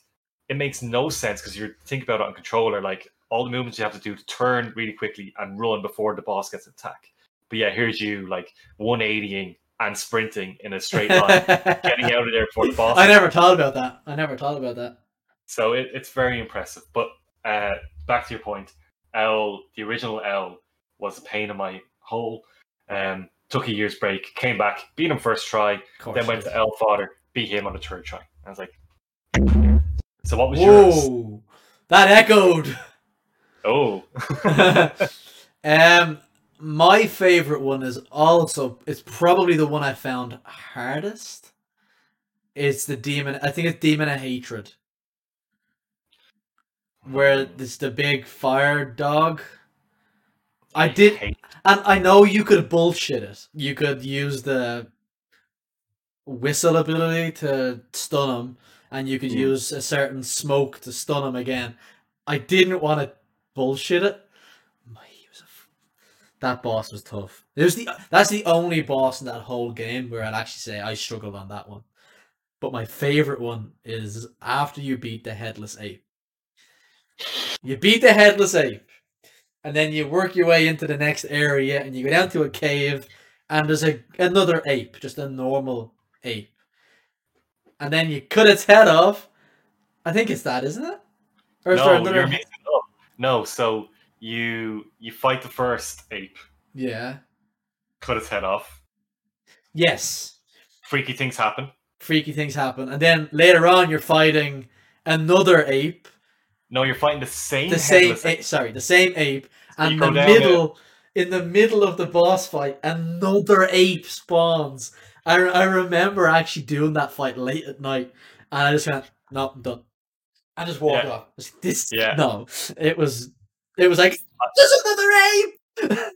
it makes no sense, because you think about it on controller, like, all the movements you have to do to turn really quickly and run before the boss gets attacked. But yeah, here's you, like, one eighty-ing and sprinting in a straight line, getting out of there before the boss. I never thought about that. I never thought about that. So it, it's very impressive. But uh, back to your point, L, the original L was a pain in my hole. Um, took a year's break, came back, beat him first try, then went to L Fodder, beat him on the third try. I was like, so what was Whoa, yours? That echoed. Oh. um, my favorite one is also, it's probably the one I found hardest. It's the demon, I think it's Demon of Hatred. Where it's the big fire dog. I did, and I know you could bullshit it. You could use the whistle ability to stun him, and you could yeah. use a certain smoke to stun him again. I didn't want to bullshit it. He was a f- that boss was tough. It was the that's the only boss in that whole game where I'd actually say I struggled on that one. But my favorite one is after you beat the Headless Ape. You beat the Headless Ape, and then you work your way into the next area, and you go down to a cave, and there's a another ape, just a normal ape, and then you cut its head off. I think it's that, isn't it? Or is no, there another... you're mixing it up. No, so you you fight the first ape. Yeah. Cut its head off. Yes. Freaky things happen. Freaky things happen, and then later on, you're fighting another ape. No, you're fighting the same the same ape. Sorry, the same ape, so and the middle, it. in the middle of the boss fight, another ape spawns. I I remember actually doing that fight late at night, and I just went, "No, I'm done." I just walked yeah. off. Like, this yeah. no, it was it was like there's another ape.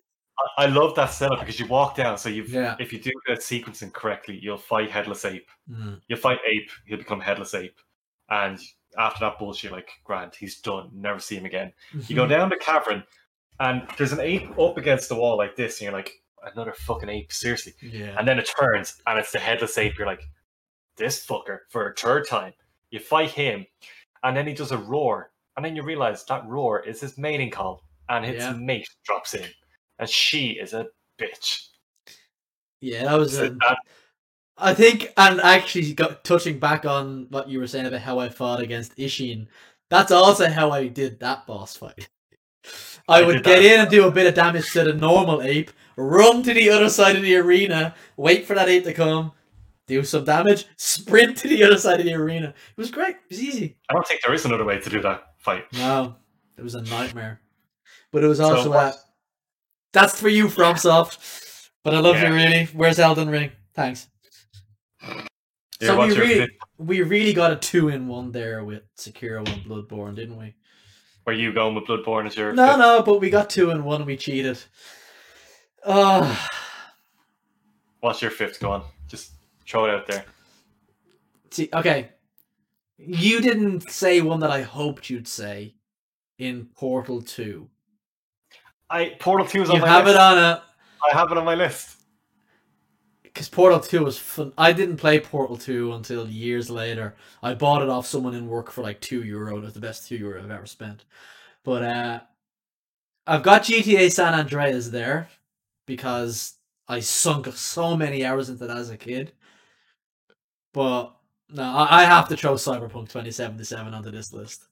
I love that setup because you walk down. So you, yeah. if you do that sequencing correctly, you'll fight Headless Ape. Mm. You'll fight Ape. He'll become Headless Ape, and after that bullshit, like, grand, he's done. Never see him again. Mm-hmm. You go down the cavern, and there's an ape up against the wall like this, and you're like, another fucking ape, seriously. Yeah. And then it turns, and it's the Headless Ape. You're like, this fucker, for a third time. You fight him, and then he does a roar, and then you realise that roar is his mating call, and his yeah. mate drops in, and she is a bitch. Yeah, that was so a... That- I think, and actually got, touching back on what you were saying about how I fought against Ishin, that's also how I did that boss fight. I, I would get in and do a bit of damage to the normal ape, run to the other side of the arena, wait for that ape to come, do some damage, sprint to the other side of the arena. It was great. It was easy. I don't think there is another way to do that fight. No, it was a nightmare. But it was also so, a... That's for you, FromSoft. But I love yeah. you, really. Where's Elden Ring? Thanks. Yeah, so we really, opinion? we really got a two-in-one there with Sekiro and Bloodborne, didn't we? Were you going with Bloodborne as your... No, fifth? no, but we got two-in-one and we cheated. Uh, What's your fifth? Go on. Just throw it out there. See, okay. You didn't say one that I hoped you'd say in Portal two. I Portal two is on you my list. You have it on a... I have it on my list. Because Portal two was fun. I didn't play Portal two until years later. I bought it off someone in work for like two euro. It was the best two euro I've ever spent. But uh, I've got G T A San Andreas there because I sunk so many hours into that as a kid. But no, I, I have to throw Cyberpunk twenty seventy-seven onto this list.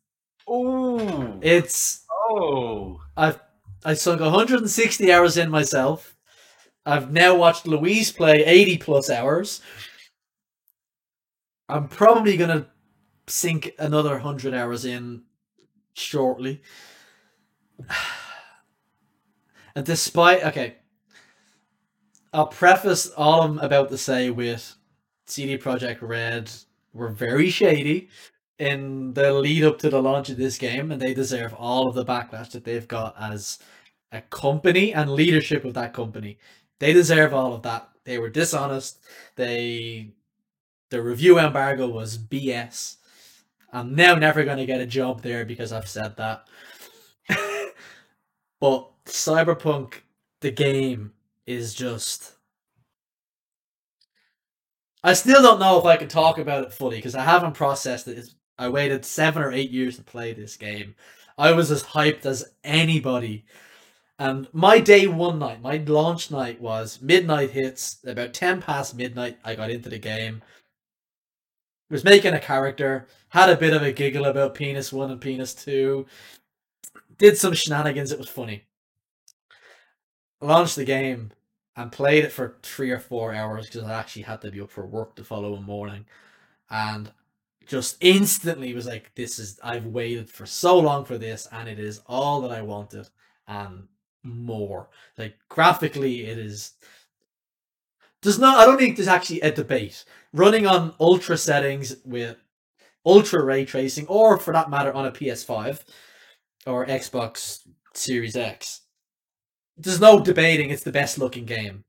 Oh, it's oh, I've I sunk one hundred sixty hours in myself. I've now watched Louise play eighty plus hours. I'm probably going to sink another one hundred hours in shortly. And despite... Okay. I'll preface all I'm about to say with C D Projekt Red were very shady in the lead up to the launch of this game, and they deserve all of the backlash that they've got as a company and leadership of that company. They deserve all of that. They were dishonest. They, the review embargo was B S. I'm now never going to get a job there because I've said that. But Cyberpunk, the game, is just I still don't know if I can talk about it fully because I haven't processed it. It's, I waited seven or eight years to play this game. I was as hyped as anybody. And my day one night, my launch night was midnight hits. About ten past midnight, I got into the game. Was making a character. Had a bit of a giggle about Penis one and Penis two. Did some shenanigans. It was funny. Launched the game and played it for three or four hours because I actually had to be up for work the following morning. And just instantly was like, this is, I've waited for so long for this, and it is all that I wanted and more. Like, graphically, it is, there's not, I don't think there's actually a debate. Running on ultra settings with ultra ray tracing, or for that matter on a P S five or Xbox Series X, there's no debating it's the best looking game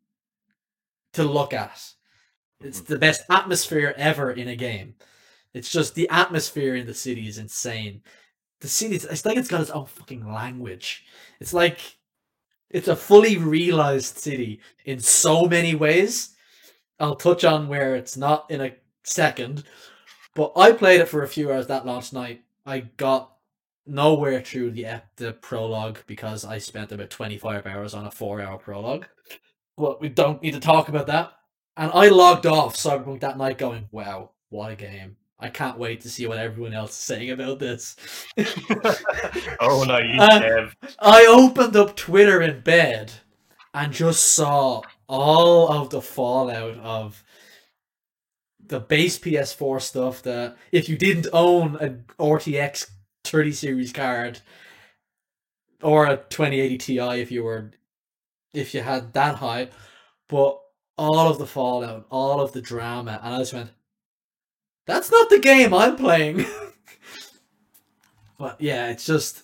to look at. It's the best atmosphere ever in a game. It's just the atmosphere in the city is insane. The city, it's like it's got its own fucking language. It's like it's a fully realized city in so many ways. I'll touch on where it's not in a second. But I played it for a few hours that last night. I got nowhere through the the prologue because I spent about twenty-five hours on a four-hour prologue. But we don't need to talk about that. And I logged off Cyberpunk that night going, wow, what a game. I can't wait to see what everyone else is saying about this. Oh, no, you have. I opened up Twitter in bed and just saw all of the fallout of the base P S four stuff that if you didn't own an R T X thirty series card or a twenty eighty Ti if you were, if you had that hype, but all of the fallout, all of the drama, and I just went, that's not the game I'm playing. But yeah, it's just,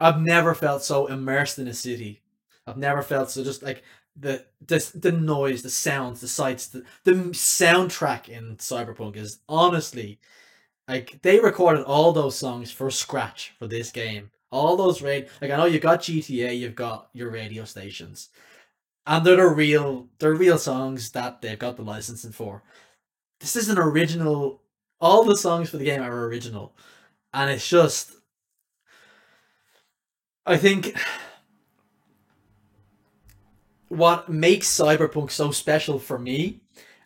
I've never felt so immersed in a city. I've never felt so just like the the, the noise, the sounds, the sights, the, the soundtrack in Cyberpunk is honestly, like they recorded all those songs for scratch for this game. All those, radio, like I know you've got G T A, you've got your radio stations. And they're the real, they're real songs that they've got the licensing for. This is an original, all the songs for the game are original, and it's just, I think what makes Cyberpunk so special for me,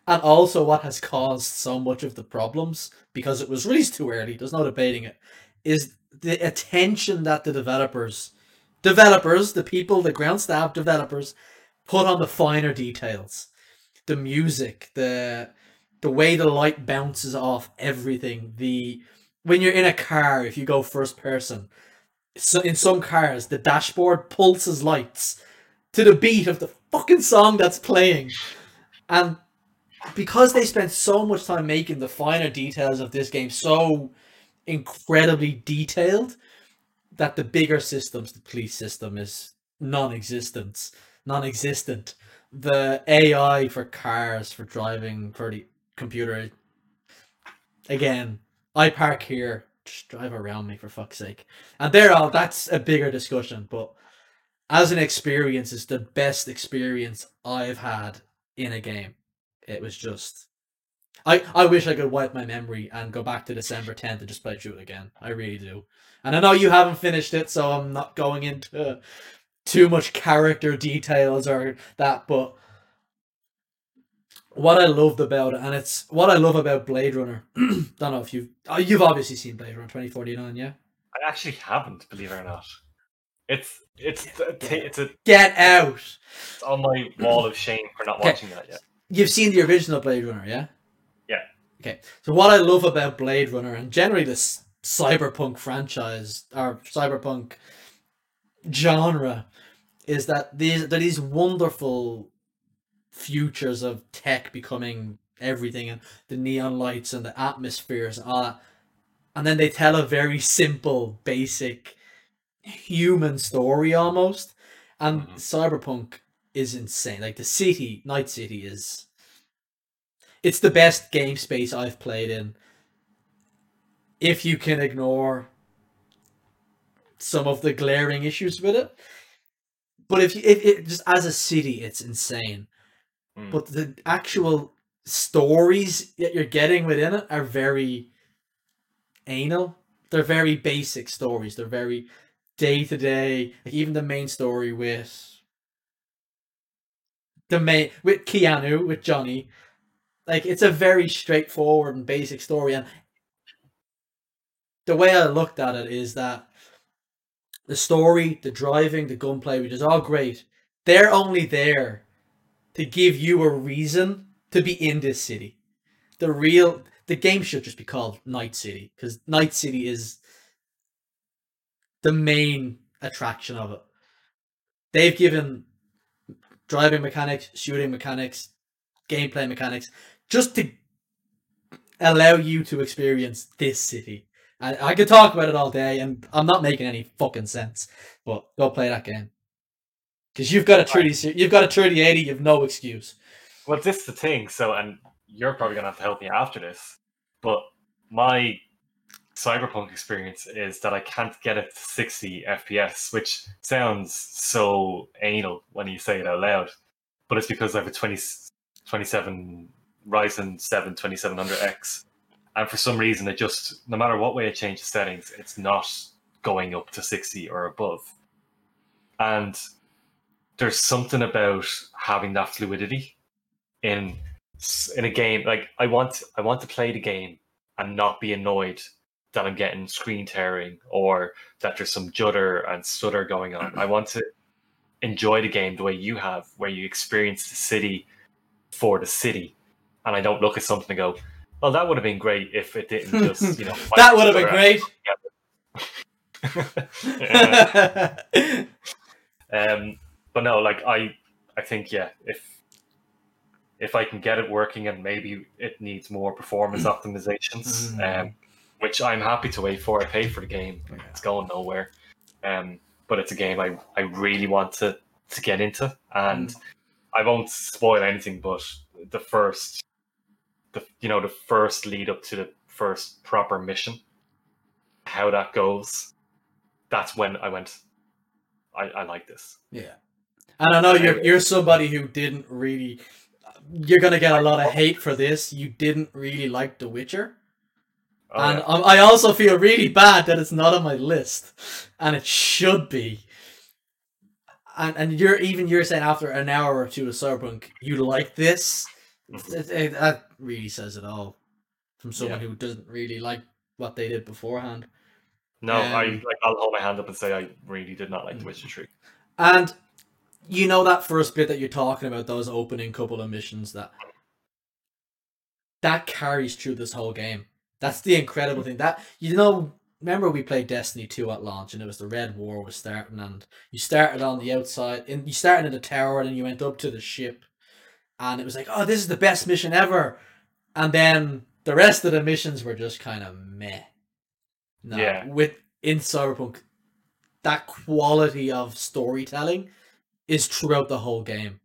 and also what has caused so much of the problems, because it was released too early, there's no debating it, is the attention that the developers, developers, the people, the ground staff developers, put on the finer details. The music, the... the way the light bounces off everything. The when you're in a car, if you go first person, so in some cars, the dashboard pulses lights to the beat of the fucking song that's playing. And because they spent so much time making the finer details of this game so incredibly detailed, that the bigger systems, the police system is non-existent. Non-existent. The A I for cars, for driving, for the computer, again, I park here, just drive around me for fuck's sake, and there all that's a bigger discussion, but as an experience, it's the best experience I've had in a game. It was just, I, I wish I could wipe my memory and go back to December tenth and just play through it again. I really do. And I know you haven't finished it, so I'm not going into too much character details or that, but what I loved about it, and it's what I love about Blade Runner. Don't know if you've oh, you've obviously seen Blade Runner twenty forty-nine, yeah. I actually haven't, believe it or not. It's it's it's, it's a get out. It's on my wall of shame for not okay. watching that yet. You've seen the original Blade Runner, yeah. Yeah. Okay. So what I love about Blade Runner and generally this cyberpunk franchise or cyberpunk genre is that these that these wonderful futures of tech becoming everything and the neon lights and the atmospheres and all that, and then they tell a very simple basic human story almost, and mm-hmm. Cyberpunk is insane. Like the city, Night City is it's the best game space I've played in, if you can ignore some of the glaring issues with it, but if you if it just as a city it's insane. But the actual stories that you're getting within it are very anal. They're very basic stories. They're very day-to-day. Like, even the main story with the main with Keanu, with Johnny, like, it's a very straightforward and basic story. And the way I looked at it is that the story, the driving, the gunplay, which is all great, they're only there to give you a reason to be in this city. The real... The game should just be called Night City, because Night City is the main attraction of it. They've given driving mechanics, shooting mechanics, gameplay mechanics, just to allow you to experience this city. And I could talk about it all day, and I'm not making any fucking sense. But go play that game, because you've got a thirty, you've got a thirty eighty, you've no excuse. Well, this is the thing. So, and you're probably gonna have to help me after this, but my Cyberpunk experience is that I can't get it to sixty F P S, which sounds so anal when you say it out loud, but it's because I have a twenty, twenty-seven Ryzen seven twenty-seven hundred X, and for some reason it just, no matter what way I change the settings, it's not going up to sixty or above. And there's something about having that fluidity in in a game. Like, I want I want to play the game and not be annoyed that I'm getting screen tearing or that there's some judder and stutter going on. I want to enjoy the game the way you have, where you experience the city for the city, and I don't look at something and go, well, that would have been great if it didn't just, you know... that would have been great! Yeah. um, but no, like, I I think, yeah, if If I can get it working, and maybe it needs more performance optimizations, um, which I'm happy to wait for. I pay for the game. Yeah. It's going nowhere. Um, but it's a game I, I really want to, to get into. And mm. I won't spoil anything, but the first, the you know, the first lead up to the first proper mission, how that goes, that's when I went, I, I like this. Yeah. And I know you're you're somebody who didn't really... You're going to get a lot of hate for this. You didn't really like The Witcher. Oh, and yeah. I also feel really bad that it's not on my list. And it should be. And and you're even you're saying after an hour or two of Cyberpunk, you like this? Mm-hmm. it, it, that really says it all. From someone yeah. who doesn't really like what they did beforehand. No, um, I, like, I'll hold my hand up and say I really did not like mm-hmm. The Witcher three. And... You know that first bit that you're talking about, those opening couple of missions, that that carries through this whole game. That's the incredible thing. That, you know, remember we played Destiny two at launch, and it was the Red War was starting, and you started on the outside, and you started in the tower, and then you went up to the ship, and it was like, oh, this is the best mission ever. And then the rest of the missions were just kind of meh. Now, yeah. With in Cyberpunk, that quality of storytelling is throughout the whole game.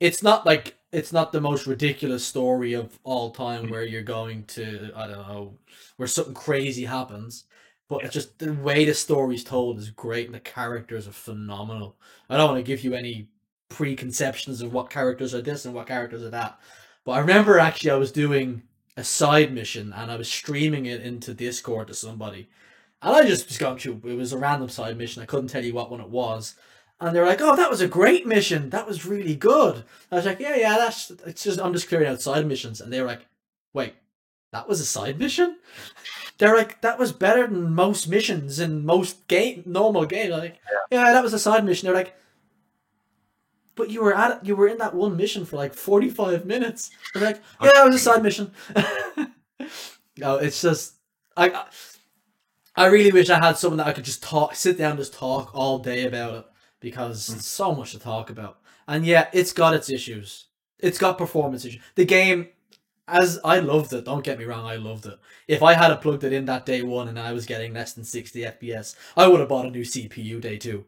It's not like, it's not the most ridiculous story of all time where you're going to, I don't know, where something crazy happens, but yeah. it's just the way the story's told is great, and the characters are phenomenal. I don't want to give you any preconceptions of what characters are this and what characters are that, but I remember actually I was doing a side mission and I was streaming it into Discord to somebody, and I just was going through, it was a random side mission, I couldn't tell you what one it was. And they're like, oh, that was a great mission. That was really good. I was like, yeah, yeah, that's it's just, I'm just clearing out side missions. And they were like, wait, that was a side mission? They're like, that was better than most missions in most game, normal games. I'm like, yeah. yeah, that was a side mission. They're like, but you were at you were in that one mission for like forty-five minutes. They're like, yeah, that was a side mission. No, it's just, I, I really wish I had someone that I could just talk, sit down and just talk all day about it. Because there's so much to talk about. And yeah, it's got its issues. It's got performance issues. The game, as I loved it, don't get me wrong, I loved it. If I had plugged it in that day one and I was getting less than sixty F P S, I would have bought a new C P U day two.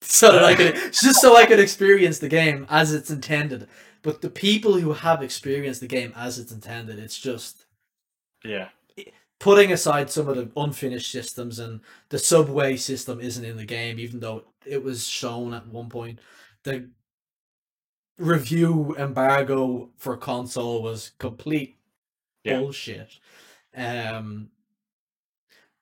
So that I could, just so I could experience the game as it's intended. But the people who have experienced the game as it's intended, it's just... Yeah. Putting aside some of the unfinished systems, and the subway system isn't in the game, even though it was shown at one point. The review embargo for console was complete yeah. bullshit. Um,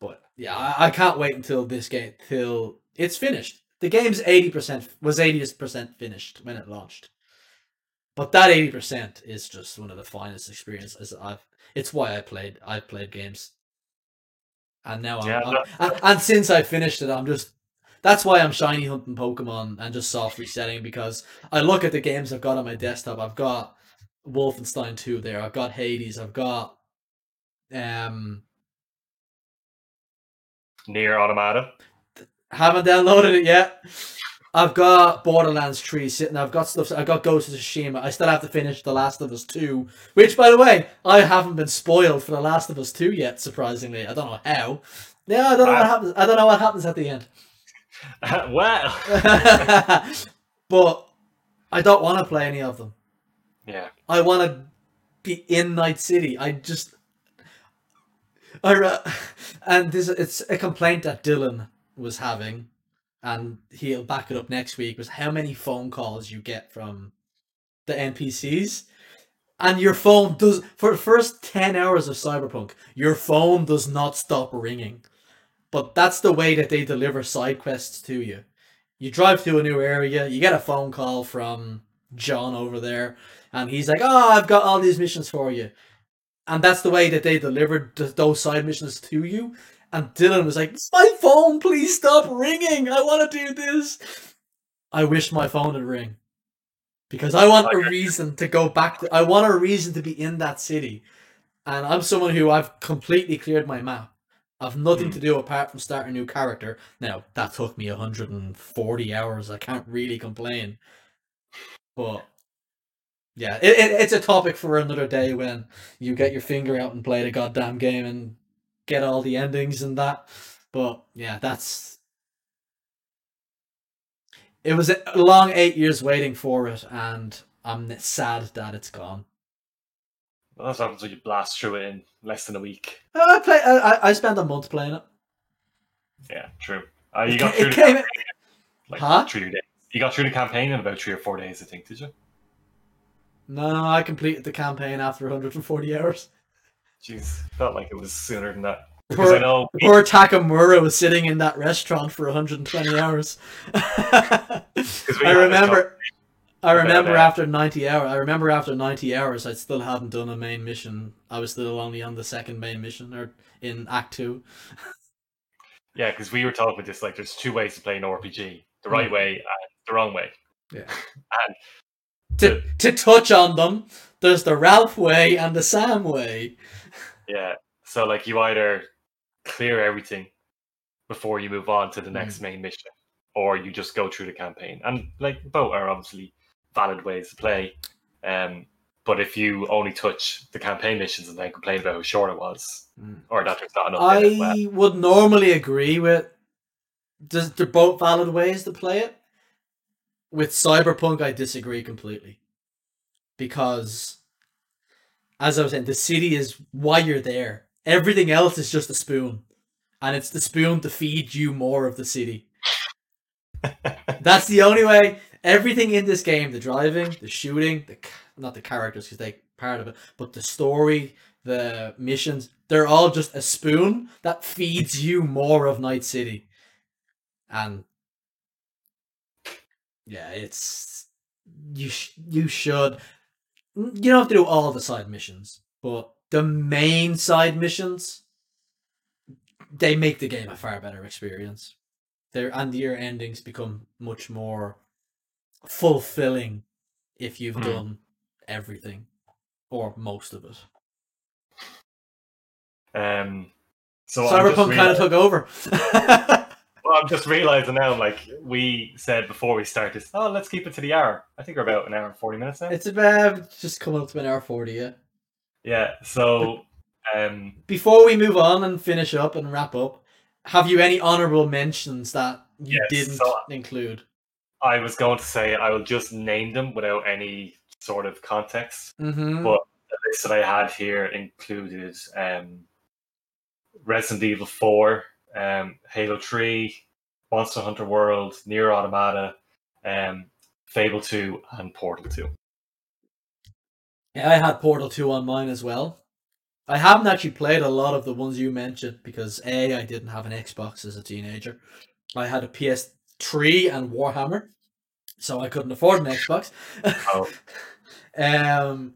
but yeah, I, I can't wait until this game till it's finished. The game's eighty percent was eighty percent finished when it launched, but that eighty percent is just one of the finest experiences I've. It's why I played. I played games, and now I'm, yeah, I'm, I'm and, and since I finished it, I'm just. That's why I'm shiny hunting Pokemon and just soft resetting, because I look at the games I've got on my desktop. I've got Wolfenstein two there. I've got Hades. I've got um, Nier Automata. Haven't downloaded it yet. I've got Borderlands three sitting. I've got stuff. I've got Ghost of Tsushima. I still have to finish The Last of Us two, which, by the way, I haven't been spoiled for The Last of Us two yet. Surprisingly, I don't know how. No, I don't know I... what happens. I don't know what happens at the end. Uh, well, but I don't want to play any of them. Yeah, I want to be in Night City. I just, I uh, and this it's a complaint that Dylan was having, and he'll back it up next week. Was how many phone calls you get from the N P Cs, and your phone does for the first ten hours of Cyberpunk. Your phone does not stop ringing. But that's the way that they deliver side quests to you. You drive through a new area, you get a phone call from John over there, and he's like, oh, I've got all these missions for you. And that's the way that they delivered th- those side missions to you. And Dylan was like, my phone, please stop ringing. I want to do this. I wish my phone would ring. Because I want a reason to go back. To- I want a reason to be in that city. And I'm someone who I've completely cleared my map. I've nothing to do apart from start a new character. Now, that took me one hundred forty hours. I can't really complain. But, yeah, it, it, it's a topic for another day when you get your finger out and play the goddamn game and get all the endings and that. But, yeah, that's... It was a long eight years waiting for it, and I'm sad that it's gone. Well, that's happens when you blast through it in less than a week. I play. I I spent a month playing it. Yeah, true. Uh, you it got through. It the came in... like huh? Three days. You got through the campaign in about three or four days, I think. Did you? No, no, I completed the campaign after one hundred forty hours. Jeez, felt like it was sooner than that. Because poor, I know we... poor Takamura was sitting in that restaurant for one hundred twenty hours. I remember. I remember after ninety hours. I remember after ninety hours, I still hadn't done a main mission. I was still only on the second main mission, or in Act Two. Yeah, because we were talking about this. Like, there's two ways to play an R P G: the right mm. way and the wrong way. Yeah. And to the, to touch on them, there's the Ralph way and the Sam way. Yeah. So, like, you either clear everything before you move on to the next mm. main mission, or you just go through the campaign. And like, both are obviously valid ways to play, um, but if you only touch the campaign missions and then complain about how short it was, mm. or that there's not enough, I in it, well. would normally agree with. Does they're both valid ways to play it? With Cyberpunk, I disagree completely, because, as I was saying, the city is why you're there. Everything else is just a spoon, and it's the spoon to feed you more of the city. That's the only way. Everything in this game, the driving, the shooting, the not the characters because they're part of it, but the story, the missions, they're all just a spoon that feeds you more of Night City. And yeah, it's you sh- you should you don't have to do all the side missions, but the main side missions, they make the game a far better experience. Their and your endings become much more fulfilling if you've mm. done everything or most of it. Um, so Cyberpunk kind of took over. Well, I'm just realizing now, like we said before we start this, oh, let's keep it to the hour. I think we're about an hour and forty minutes now. It's about just coming up to an hour forty, yeah. Yeah. So, um, before we move on and finish up and wrap up, have you any honourable mentions that you yes, didn't so include? I was going to say I will just name them without any sort of context. Mm-hmm. But the list that I had here included um, Resident Evil four, um, Halo three, Monster Hunter World, Nier Automata, um, Fable two, and Portal two. Yeah, I had Portal two on mine as well. I haven't actually played a lot of the ones you mentioned because A, I didn't have an Xbox as a teenager. I had a P S three and Warhammer, so I couldn't afford an Xbox. Oh. um,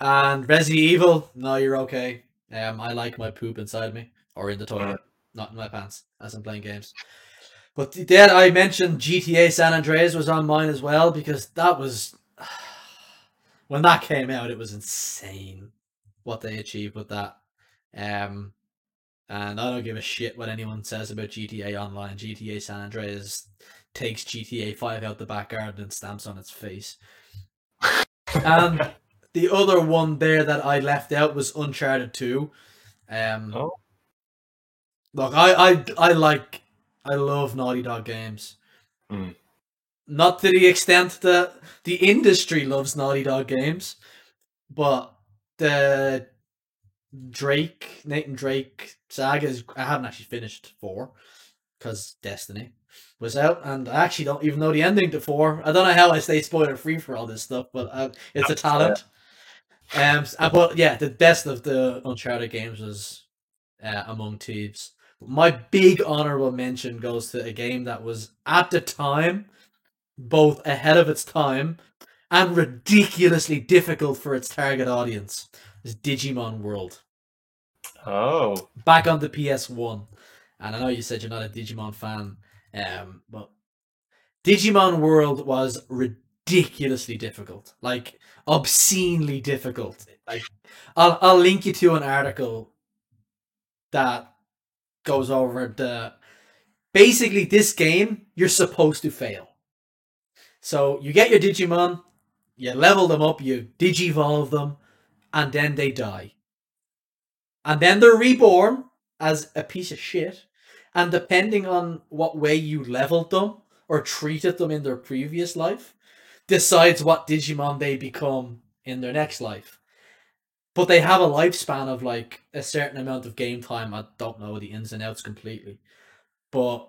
and Resident Evil, no, you're okay. Um, I like my poop inside me, or in the toilet, mm. not in my pants, as I'm playing games. But then I mentioned G T A San Andreas was on mine as well, because that was... when that came out, it was insane what they achieved with that. Um, and I don't give a shit what anyone says about G T A Online. G T A San Andreas takes G T A five out the back garden and stamps on its face. And the other one there that I left out was Uncharted two. Um, oh. Look, I, I, I like... I love Naughty Dog games. Mm. Not to the extent that the industry loves Naughty Dog games, but the Drake, Nathan Drake saga is, I haven't actually finished four because Destiny was out, and I actually don't even know the ending to four. I don't know how I stay spoiler free for all this stuff, but I, it's That's a talent. Um, but yeah, the best of the Uncharted games was uh, Among Thieves. My big honorable mention goes to a game that was, at the time, both ahead of its time and ridiculously difficult for its target audience. It's Digimon World. Oh. Back on the P S one. And I know you said you're not a Digimon fan, um, but Digimon World was ridiculously difficult. Like, obscenely difficult. Like, I'll, I'll link you to an article that goes over the basically this game you're supposed to fail. So you get your Digimon, you level them up, you digivolve them, and then they die, and then they're reborn as a piece of shit, and depending on what way you leveled them or treated them in their previous life decides what Digimon they become in their next life. But they have a lifespan of like a certain amount of game time. I don't know the ins and outs completely, but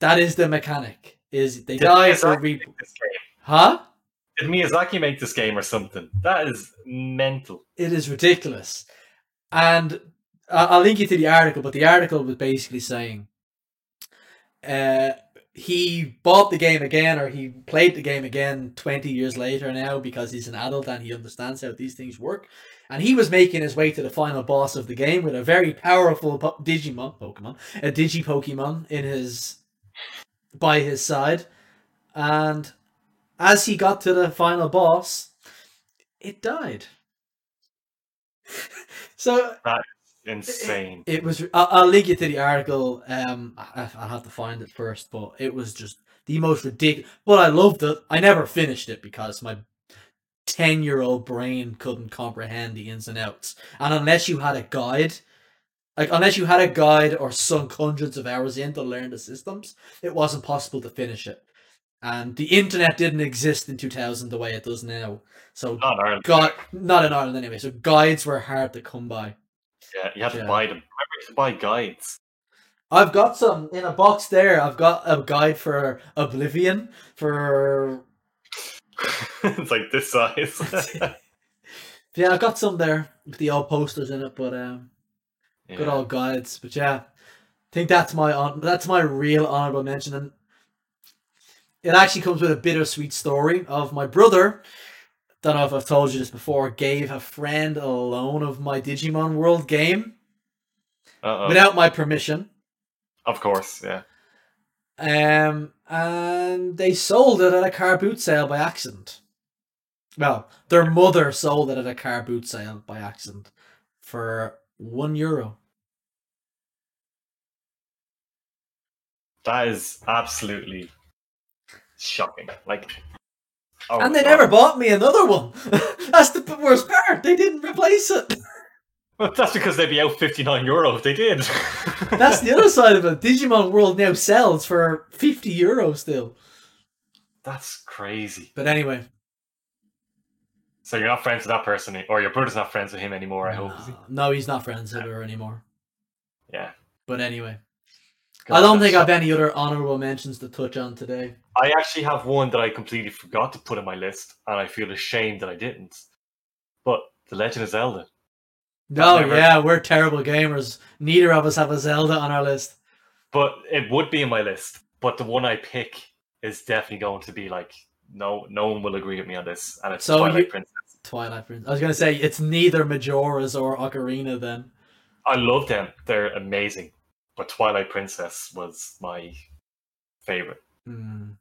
that is the mechanic. Is they Did die or re- huh? Did Miyazaki make this game or something? That is mental. It is ridiculous, and I'll link you to the article. But the article was basically saying, uh, he bought the game again, or he played the game again twenty years later now, because he's an adult and he understands how these things work. And he was making his way to the final boss of the game with a very powerful po- Digimon, Pokemon, a Digi Pokemon in his, by his side. And as he got to the final boss, it died. So... That- insane. It, it was. I'll, I'll link you to the article. Um, I, I'll have to find it first, but it was just the most ridiculous. But I loved it. I never finished it because my ten-year-old brain couldn't comprehend the ins and outs. And unless you had a guide, like unless you had a guide or sunk hundreds of hours in to learn the systems, it wasn't possible to finish it. And the internet didn't exist in two thousand the way it does now. So not Ireland. Gui- not in Ireland anyway. So guides were hard to come by. Yeah, you have to yeah. buy them. Remember, you have to buy guides. I've got some in a box there. I've got a guide for Oblivion for. It's like this size. Yeah, I've got some there with the old posters in it, but um, yeah. good old guides. But yeah, I think that's my on- that's my real honorable mention, and it actually comes with a bittersweet story of my brother. Don't know if I've told you this before, gave a friend a loan of my Digimon World game Uh-oh. without my permission. Of course, yeah. Um, and they sold it at a car boot sale by accident. Well, their mother sold it at a car boot sale by accident for one euro. That is absolutely shocking. Like... Oh, and they God. never bought me another one. That's the worst part. They didn't replace it. Well, that's because they'd be out fifty-nine euro if they did. That's the other side of it. Digimon World now sells for fifty euro still. That's crazy. But anyway. So you're not friends with that person, or your brother's not friends with him anymore, I no, hope. No, he's not friends with her anymore. Yeah. But anyway. I don't think I have any other honorable mentions to touch on today. I actually have one that I completely forgot to put on my list, and I feel ashamed that I didn't. But The Legend of Zelda. Oh, never... yeah, we're terrible gamers. Neither of us have a Zelda on our list. But it would be in my list. But the one I pick is definitely going to be like, no no one will agree with me on this. And it's so Twilight you... Princess. Twilight Princess. I was going to say, it's neither Majora's or Ocarina then. I love them. They're amazing. But Twilight Princess was my favourite. Mm.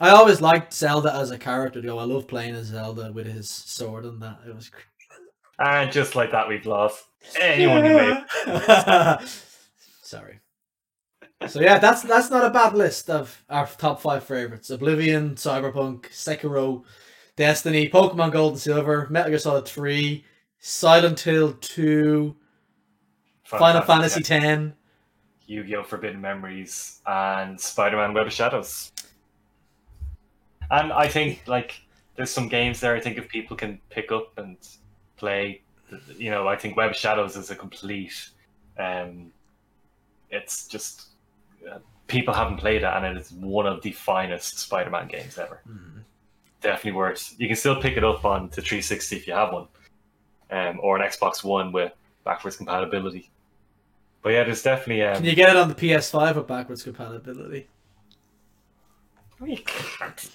I always liked Zelda as a character, though. I love playing as Zelda with his sword and that. It was. And just like that, we've lost anyone yeah. who made. Sorry. So yeah, that's that's not a bad list of our top five favourites. Oblivion, Cyberpunk, Sekiro, Destiny, Pokemon Gold and Silver, Metal Gear Solid three, Silent Hill two, Final, Final Fantasy, Fantasy X, X, Yu-Gi-Oh! Forbidden Memories, and Spider-Man Web of Shadows. And I think, like, there's some games there I think if people can pick up and play, you know, I think Web of Shadows is a complete... Um, it's just... Uh, people haven't played it, and it's one of the finest Spider-Man games ever. Mm. Definitely worth. You can still pick it up on the three sixty if you have one. Um, or an Xbox One with backwards compatibility. But yeah, there's definitely... Um... Can you get it on the P S five with backwards compatibility? We can't.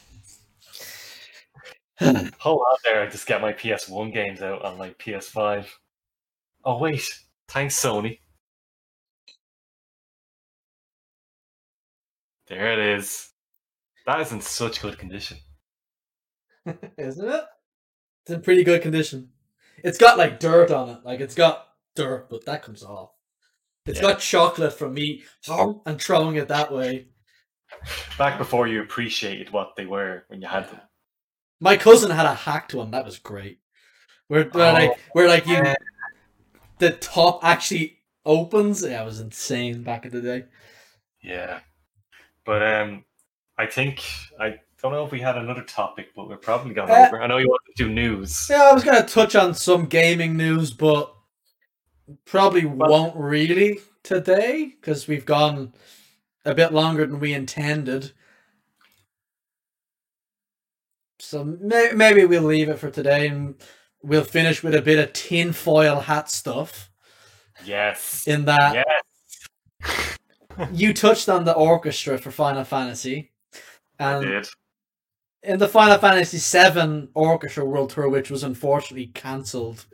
Hold on there, I just get my P S one games out on my P S five. Oh wait, thanks Sony. There it is. That is in such good condition. Isn't it? It's in pretty good condition. It's got like dirt on it. Like it's got dirt, but that comes off. It's yeah. got chocolate from me and throwing it that way. Back before you appreciated what they were when you had them. My cousin had a hacked one. That was great. Where, where oh, like where like you, the top actually opens. Yeah, it was insane back in the day. Yeah, but um, I think I don't know if we had another topic, but we're probably gone uh, over. I know you wanted to do news. Yeah, I was gonna touch on some gaming news, but probably well, won't really today because we've gone a bit longer than we intended. So may- maybe we'll leave it for today and we'll finish with a bit of tinfoil hat stuff. Yes. In that. Yes. You touched on the orchestra for Final Fantasy. And I did. In the Final Fantasy seven Orchestra World Tour, which was unfortunately cancelled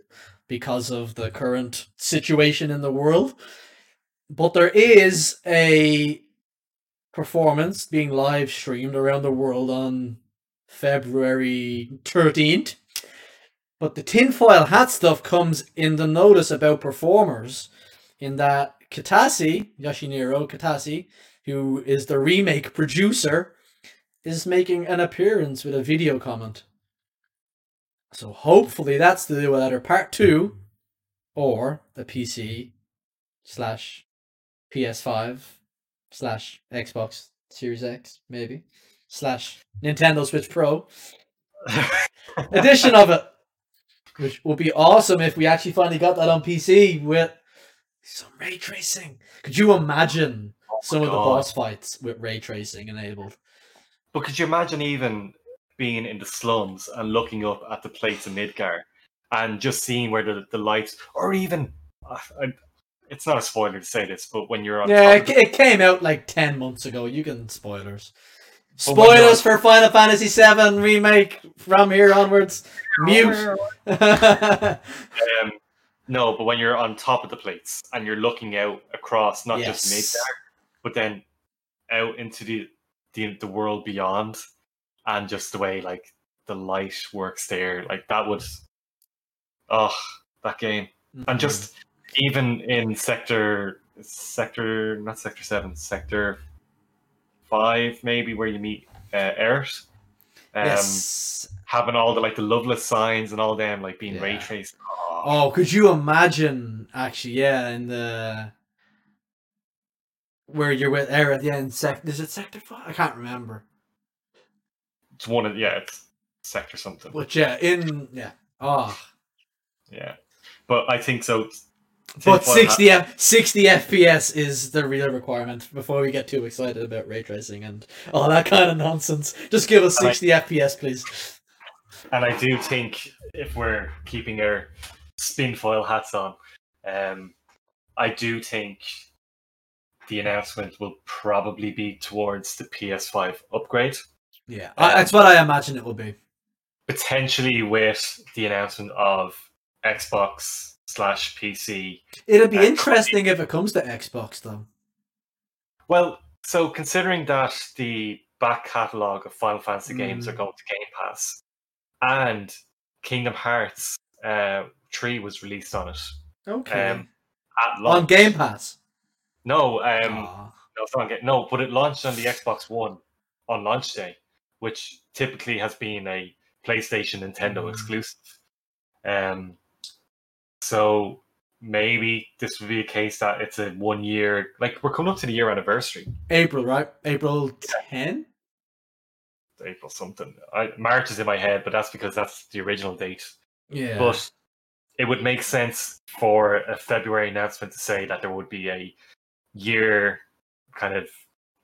because of the current situation in the world. But there is a performance being live streamed around the world on February thirteenth, but the tinfoil hat stuff comes in the notice about performers in that Kitase, Yoshinero Kitase, who is the remake producer, is making an appearance with a video comment. So hopefully that's to do with either part two or the P C slash P S five slash Xbox Series X, maybe. Slash Nintendo Switch Pro edition of it, which would be awesome if we actually finally got that on P C with some ray tracing. Could you imagine oh some God. of the boss fights with ray tracing enabled? But could you imagine even being in the slums and looking up at the plates of Midgar and just seeing where the, the lights, or even I, I, it's not a spoiler to say this, but when you're on yeah, it, the... it came out like ten months ago. You can spoilers. Spoilers for Final Fantasy seven Remake from here onwards. Mute. um, no, but when you're on top of the plates and you're looking out across, not yes. just Midgar, but then out into the, the the world beyond, and just the way like the light works there, like that would, oh, that game, mm-hmm. and just even in sector sector not sector seven sector. Five, maybe, where you meet uh, Eris. Um, yes. Having all the like the Loveless signs and all them like being yeah. ray traced. Oh. oh, could you imagine? Actually, yeah, in the where you're with Eris, yeah, in sector. Is it sector five? I can't remember. It's one of yeah, it's sector something. But yeah, in yeah, oh, yeah. But I think so. But sixty, sixty F P S is the real requirement before we get too excited about ray tracing and all that kind of nonsense. Just give us sixty I, F P S, please. And I do think, if we're keeping our spin foil hats on, um, I do think the announcement will probably be towards the P S five upgrade. Yeah, um, that's what I imagine it will be. Potentially with the announcement of Xbox slash P C. It'll be interesting if it comes to Xbox, though. Well, so considering that the back catalogue of Final Fantasy mm. games are going to Game Pass, and Kingdom Hearts uh, three was released on it. Okay. Um, at launch. On Game Pass? No, um, no, it's not Game- no, but it launched on the Xbox One on launch day, which typically has been a PlayStation Nintendo mm. exclusive. Um, so maybe this would be a case that it's a one year, like we're coming up to the year anniversary. April, right? April tenth? Yeah. April something. I, March is in my head, but that's because that's the original date. Yeah. But it would make sense for a February announcement to say that there would be a year kind of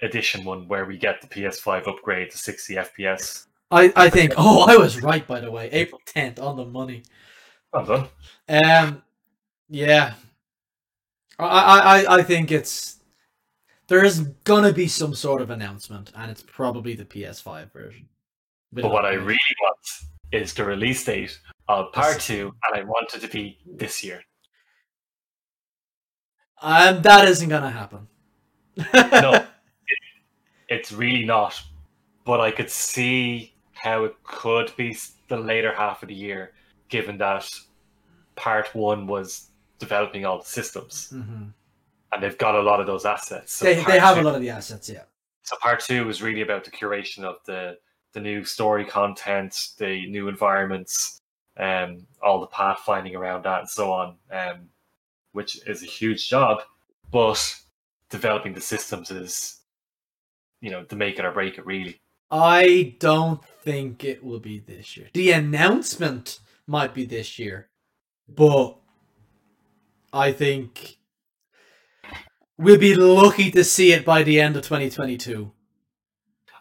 edition one where we get the P S five upgrade to sixty F P S. I, I think, oh, I was right, by the way. April tenth, on the money. Well done. Um, yeah. I, I, I think it's... There is going to be some sort of announcement, and it's probably the P S five version. But what I really want is the release date of Part two, and I want it to be this year. Um, that isn't going to happen. No, it, it's really not. But I could see how it could be the later half of the year, given that part one was developing all the systems. Mm-hmm. And they've got a lot of those assets. So they they have two, a lot of the assets, yeah. So part two was really about the curation of the, the new story content, the new environments, um, all the pathfinding around that and so on, um, which is a huge job. But developing the systems is, you know, the make it or break it, really. I don't think it will be this year. The announcement might be this year, but I think we'll be lucky to see it by the end of twenty twenty-two.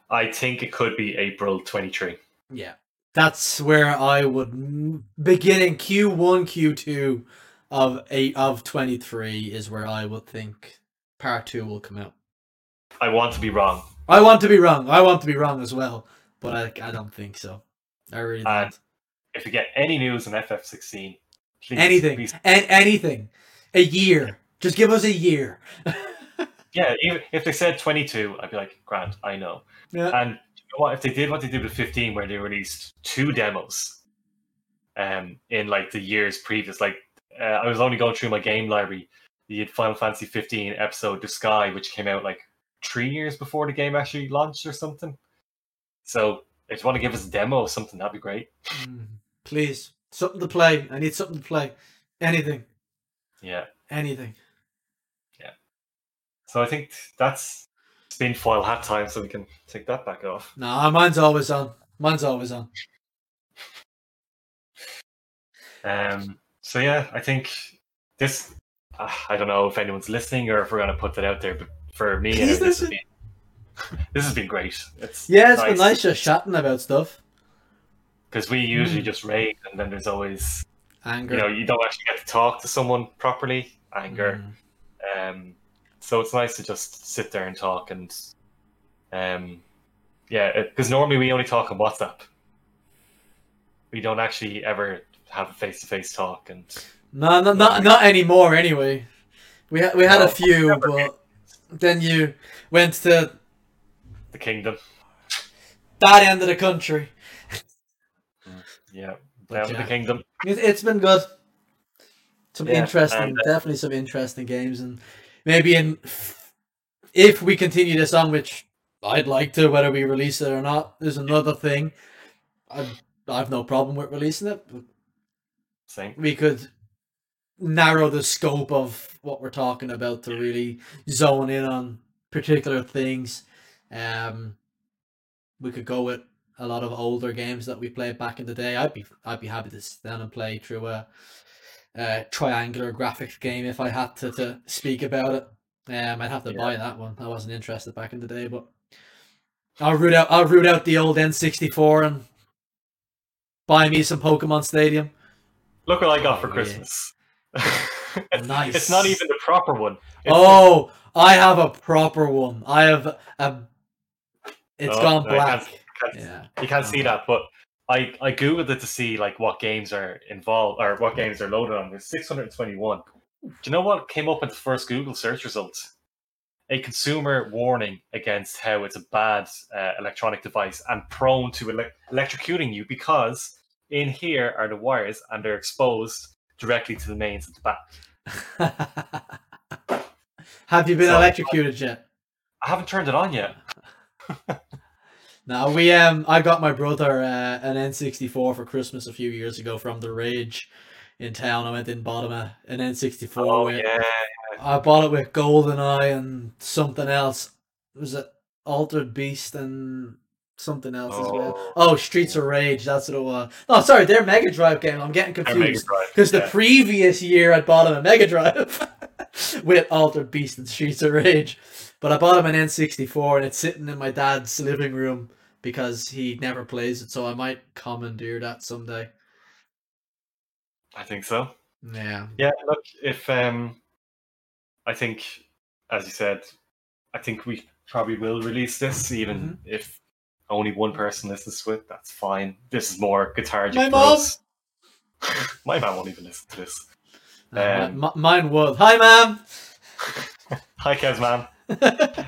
I think it could be April twenty-third. Yeah, that's where I would begin in Q one, Q two of eight of twenty-three is where I would think part two will come out. I want to be wrong. I want to be wrong. I want to be wrong as well, but I, I don't think so. I really don't. And if you get any news on F F sixteen, please, anything, please. A- anything, a year, yeah. Just give us a year. Yeah, if they said twenty-two, I'd be like, grand, I know. Yeah. And you know what? If they did what they did with fifteen, where they released two demos, um, in like the years previous, like uh, I was only going through my game library. You had Final Fantasy fifteen episode The Sky, which came out like three years before the game actually launched or something. So if you want to give us a demo or something, that'd be great. Mm, please. Something to play. I need something to play. Anything. Yeah. Anything. Yeah. So I think that's spin foil hat time, so we can take that back off. No, mine's always on. Mine's always on. Um. So yeah, I think this... Uh, I don't know if anyone's listening or if we're going to put that out there, but for me, anyway, this, has been, this has been great. It's yeah, it's nice. Been nice just chatting about stuff. Because we usually mm. just rage, and then there's always anger. You know, you don't actually get to talk to someone properly. Anger. Mm. Um, so it's nice to just sit there and talk. And um, yeah, because normally we only talk on WhatsApp. We don't actually ever have a face-to-face talk. And no, no, not not anymore. Anyway, we ha- we had no, a few, but. Been. Then you went to the kingdom, that end of the country. Yeah, down yeah. to the kingdom. It's been good. Some yeah, interesting, and, uh, definitely some interesting games, and maybe in if we continue this on, which I'd like to, whether we release it or not, is another thing. I've I've no problem with releasing it. But same. We could narrow the scope of what we're talking about to really zone in on particular things. Um, we could go with a lot of older games that we played back in the day. I'd be I'd be happy to sit down and play through a uh, triangular graphics game if I had to, to speak about it. Um, I'd have to yeah. buy that one. I wasn't interested back in the day, but I'll root out I'll root out the old N sixty-four and buy me some Pokemon Stadium. Look what I got for Christmas. Yeah. It's, nice. It's not even the proper one. It's oh, just... I have a proper one. I have a. It's oh, gone no, black. You can't, you can't, yeah. you can't see that, but I, I googled it to see like what games are involved or what games are loaded on. There's six hundred twenty-one. Do you know what came up with the first Google search results? A consumer warning against how it's a bad uh, electronic device and prone to ele- electrocuting you, because in here are the wires and they're exposed directly to the mains at the back. Have you been so, electrocuted yet? I haven't turned it on yet. No, we um, I got my brother uh, an N sixty-four for Christmas a few years ago from the Rage in town. I went in and bought him a, an N sixty-four. Oh, with, yeah. I bought it with GoldenEye and something else. It was an Altered Beast and something else oh. as well. Oh, Streets of Rage, that's what it was. Oh, sorry, they're Mega Drive games. I'm getting confused. Because yeah. the previous year I bought him a Mega Drive with Altered Beast and Streets of Rage. But I bought him an N sixty-four and it's sitting in my dad's living room because he never plays it, so I might commandeer that someday. I think so. Yeah. Yeah, look, if um I think, as you said, I think we probably will release this, even mm-hmm. if only one person listens to it. That's fine. This is more guitar. My mom. My mom won't even listen to this. No, um, my, mine will. Hi, ma'am. Hi, Kev's ma'am. uh,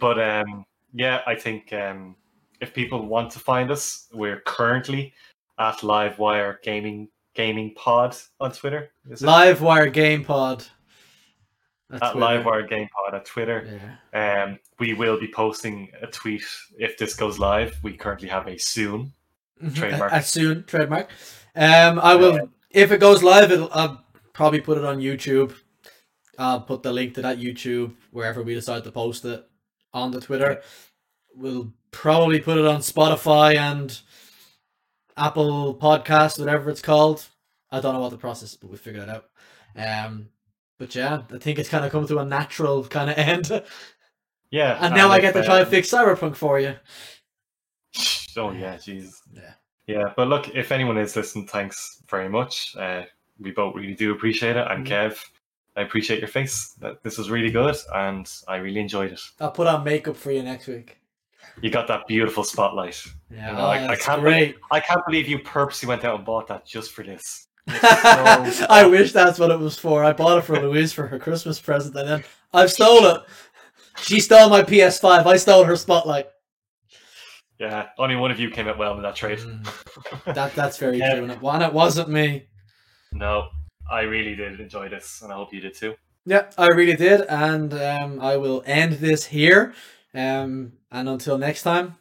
but um, yeah, I think um, if people want to find us, we're currently at Livewire Gaming Gaming Pod on Twitter. Is it? Livewire Game Pod. At, at Livewire GamePod at Twitter. Yeah. Um, we will be posting a tweet if this goes live. We currently have a soon trademark. A soon trademark. Um, I will uh, if it goes live. It'll, I'll probably put it on YouTube. I'll put the link to that YouTube wherever we decide to post it on the Twitter. We'll probably put it on Spotify and Apple Podcasts, whatever it's called. I don't know what the process is, but we'll figure it out. Um. But yeah, I think it's kind of come to a natural kind of end. Yeah. And now and I get to try um, to fix Cyberpunk for you. Oh, yeah, jeez. Yeah. Yeah, but look, if anyone is listening, thanks very much. Uh, we both really do appreciate it. And yeah. Kev, I appreciate your face. This was really good, and I really enjoyed it. I'll put on makeup for you next week. You got that beautiful spotlight. Yeah, you know, oh, I, I can't great. Believe, I can't believe you purposely went out and bought that just for this. So I wish that's what it was for. I bought it for Louise for her Christmas present, and then I've stole it. She stole my P S five. I stole her spotlight. Yeah, only one of you came out well in that trade. Mm, that that's very yeah. true. One, it wasn't me. No, I really did enjoy this, and I hope you did too. Yeah, I really did, and um, I will end this here. Um, and until next time,